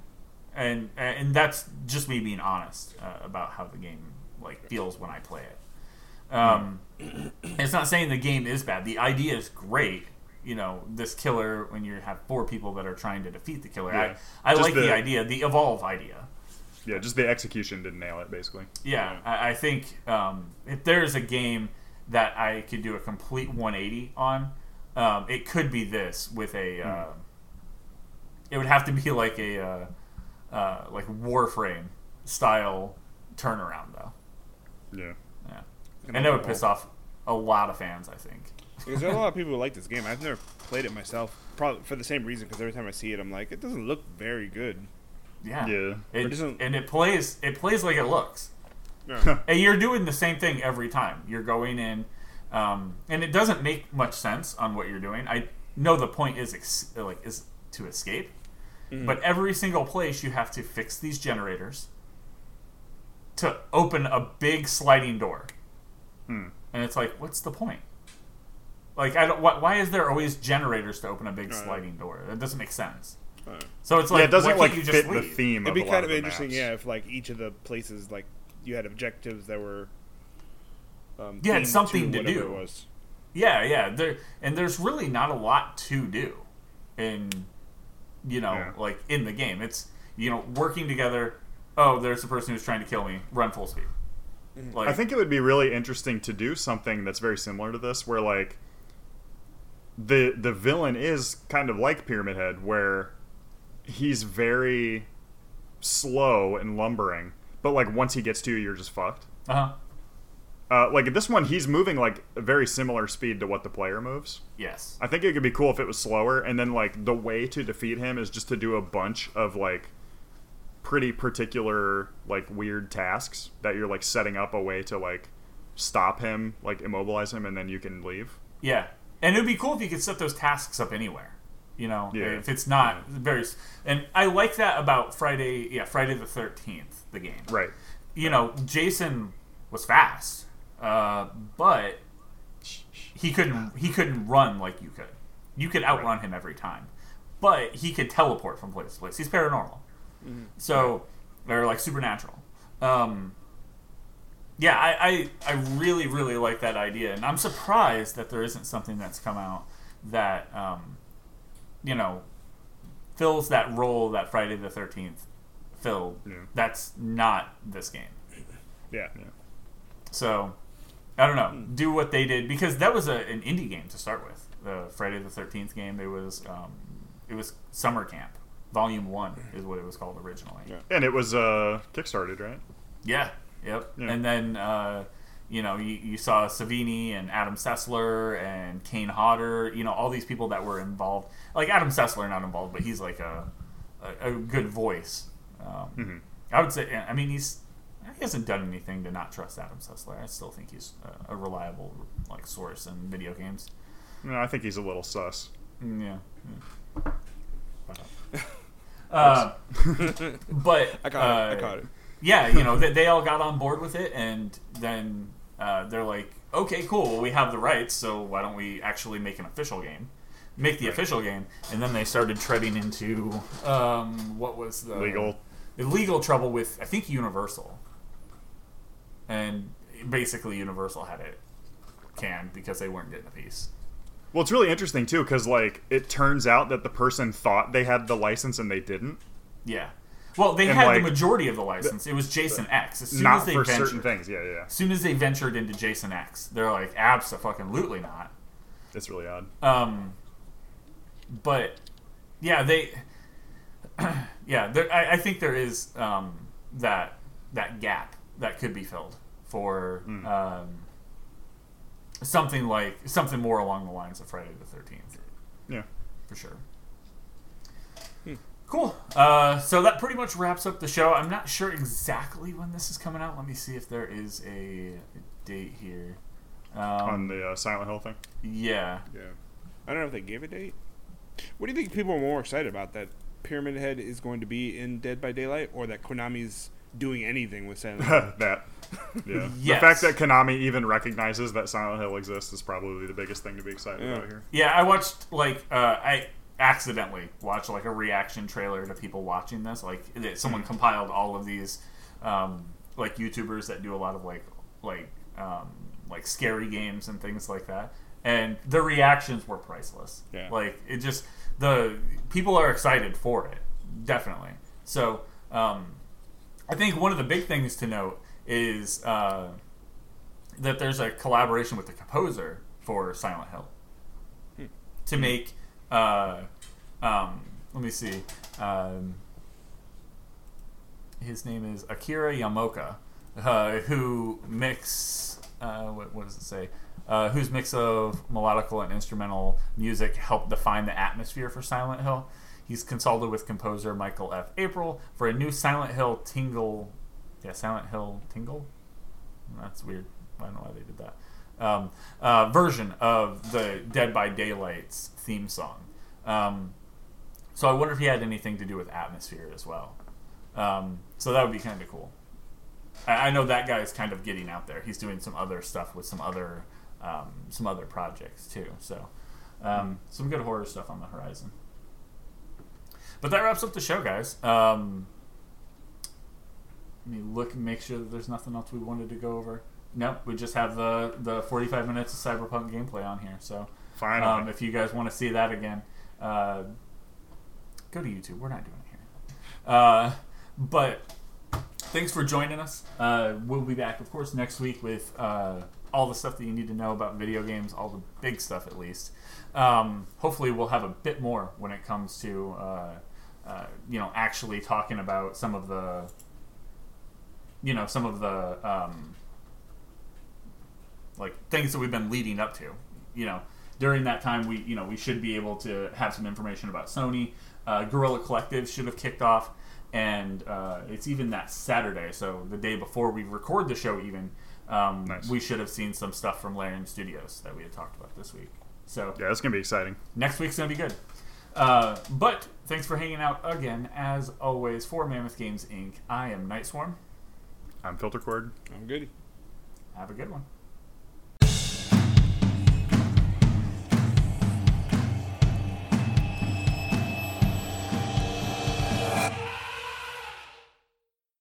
and and that's just me being honest uh, about how the game like feels when I play it. Um, it's not saying the game is bad. The idea is great. You know, this killer, when you have four people that are trying to defeat the killer. Yeah. I, I like the, the idea, the evolve idea. Yeah, just the execution didn't nail it, basically. Yeah, yeah. I, I think um, if there's a game that I could do a complete one eighty on, um, it could be this with a... Mm. Uh, it would have to be like a uh, uh, like Warframe-style turnaround, though. Yeah. Yeah. And that would piss off a lot of fans, I think. Because there are a lot of people who like this game. I've never played it myself, probably for the same reason. Because every time I see it, I'm like, it doesn't look very good. Yeah, yeah. It, it doesn't... and it plays, it plays like it looks. Yeah. And you're doing the same thing every time. You're going in, um, and it doesn't make much sense on what you're doing. I know the point is ex- like is to escape, mm-hmm. but every single place you have to fix these generators to open a big sliding door, hmm. and it's like, what's the point? Like, I don't. Why, why is there always generators to open a big sliding door? That doesn't make sense. Right. So it's like, yeah, it doesn't like fit the theme. It'd be kind of interesting, yeah, if like each of the places, like you had objectives that were, um, yeah, it's something to do. It was. Yeah, yeah. There and there's really not a lot to do, in, you know, yeah. like in the game. It's, you know, working together. Oh, there's the person who's trying to kill me. Run full speed. Mm-hmm. Like, I think it would be really interesting to do something that's very similar to this, where like. The the villain is kind of like Pyramid Head, where he's very slow and lumbering, but like once he gets to you, you're just fucked. Uh-huh. Uh, like this one, he's moving like a very similar speed to what the player moves. Yes. I think it could be cool if it was slower, and then like the way to defeat him is just to do a bunch of like pretty particular like weird tasks that you're like setting up a way to like stop him, like immobilize him, and then you can leave. Yeah. And it would be cool if you could set those tasks up anywhere. You know, yeah. if it's not yeah. very, and I like that about Friday. Yeah, Friday the thirteenth, the game. Right. You know, Jason was fast, uh, but he couldn't. He couldn't run like you could. You could outrun right. him every time, but he could teleport from place to place. He's paranormal, mm-hmm. so or like supernatural. Um, yeah, I, I I really really like that idea, and I'm surprised that there isn't something that's come out that. Um, you know, fills that role that Friday the thirteenth filled. Yeah. That's not this game. Yeah. yeah. So, I don't know. Mm. Do what they did, because that was a, an indie game to start with. The Friday the thirteenth game, it was um, it was Summer Camp. Volume one is what it was called originally. Yeah. And it was uh, kickstarted, right? Yeah. Yep. Yeah. And then, uh, you know, you, you saw Savini and Adam Sessler and Kane Hodder, you know, all these people that were involved. Like, Adam Sessler not involved, but he's, like, a a, a good voice. Um, mm-hmm. I would say, I mean, he's he hasn't done anything to not trust Adam Sessler. I still think he's a, a reliable, like, source in video games. No, I think he's a little sus. Yeah. yeah. Uh, but... I got uh, it. I got it. Yeah, you know, they, they all got on board with it, and then... Uh, they're like, okay, cool, well, we have the rights, so why don't we actually make an official game? Make the right. official game. And then they started treading into, um, what was the... Legal. Legal trouble with, I think, Universal. And basically Universal had it canned because they weren't getting a piece. Well, it's really interesting, too, because, like, it turns out that the person thought they had the license and they didn't. Yeah. Well, they and had like, the majority of the license. It was Jason X. As soon not as they for ventured, certain things, yeah, yeah. As soon as they ventured into Jason X, they're like, abso-fucking-lutely not. That's really odd. Um, but, yeah, they... yeah, there, I, I think there is um, that that gap that could be filled for mm. um, something like... Something more along the lines of Friday the thirteenth. Yeah. For sure. Cool. Uh, so that pretty much wraps up the show. I'm not sure exactly when this is coming out. Let me see if there is a date here. Um, On the uh, Silent Hill thing? Yeah. Yeah. I don't know if they gave a date. What do you think people are more excited about? That Pyramid Head is going to be in Dead by Daylight, or that Konami's doing anything with Silent Hill? that. Yeah. Yes. The fact that Konami even recognizes that Silent Hill exists is probably the biggest thing to be excited yeah. about here. Yeah, I watched, like, uh, I... accidentally watch like a reaction trailer to people watching this. Like someone compiled all of these um, like YouTubers that do a lot of like like um, like scary games and things like that, and the reactions were priceless. Yeah. Like it just the people are excited for it, definitely. So um, I think one of the big things to note is uh, that there's a collaboration with the composer for Silent Hill hmm. to make. Uh, um, let me see. Um, his name is Akira Yamaoka, uh, who mix. Uh, what, what does it say? Uh, whose mix of melodical and instrumental music helped define the atmosphere for Silent Hill. He's consulted with composer Michael F. April for a new Silent Hill tingle. Yeah, Silent Hill tingle. That's weird. I don't know why they did that. Um, uh, version of the Dead by Daylight's theme song. Um, so I wonder if he had anything to do with atmosphere as well. Um, so that would be kind of cool. I, I know that guy is kind of getting out there. He's doing some other stuff with some other um, some other projects too. So um, some good horror stuff on the horizon. But that wraps up the show, guys. Um, let me look and make sure that there's nothing else we wanted to go over. Nope, we just have the, the forty-five minutes of Cyberpunk gameplay on here. So, finally, um, if you guys want to see that again, uh, go to YouTube. We're not doing it here. Uh, but thanks for joining us. Uh, we'll be back, of course, next week with uh, all the stuff that you need to know about video games, all the big stuff at least. Um, hopefully, we'll have a bit more when it comes to uh, uh, you know actually talking about some of the you know some of the. Um, like things that we've been leading up to, you know, during that time we, you know, we should be able to have some information about Sony. Uh, Guerrilla Collective should have kicked off, and uh, it's even that Saturday, so the day before we record the show, even um, nice. We should have seen some stuff from Larian Studios that we had talked about this week. So yeah, that's gonna be exciting. Next week's gonna be good. Uh, but thanks for hanging out again, as always, for Mammoth Games Incorporated. I am Night Swarm. I'm FilterCord. I'm Goody. Have a good one.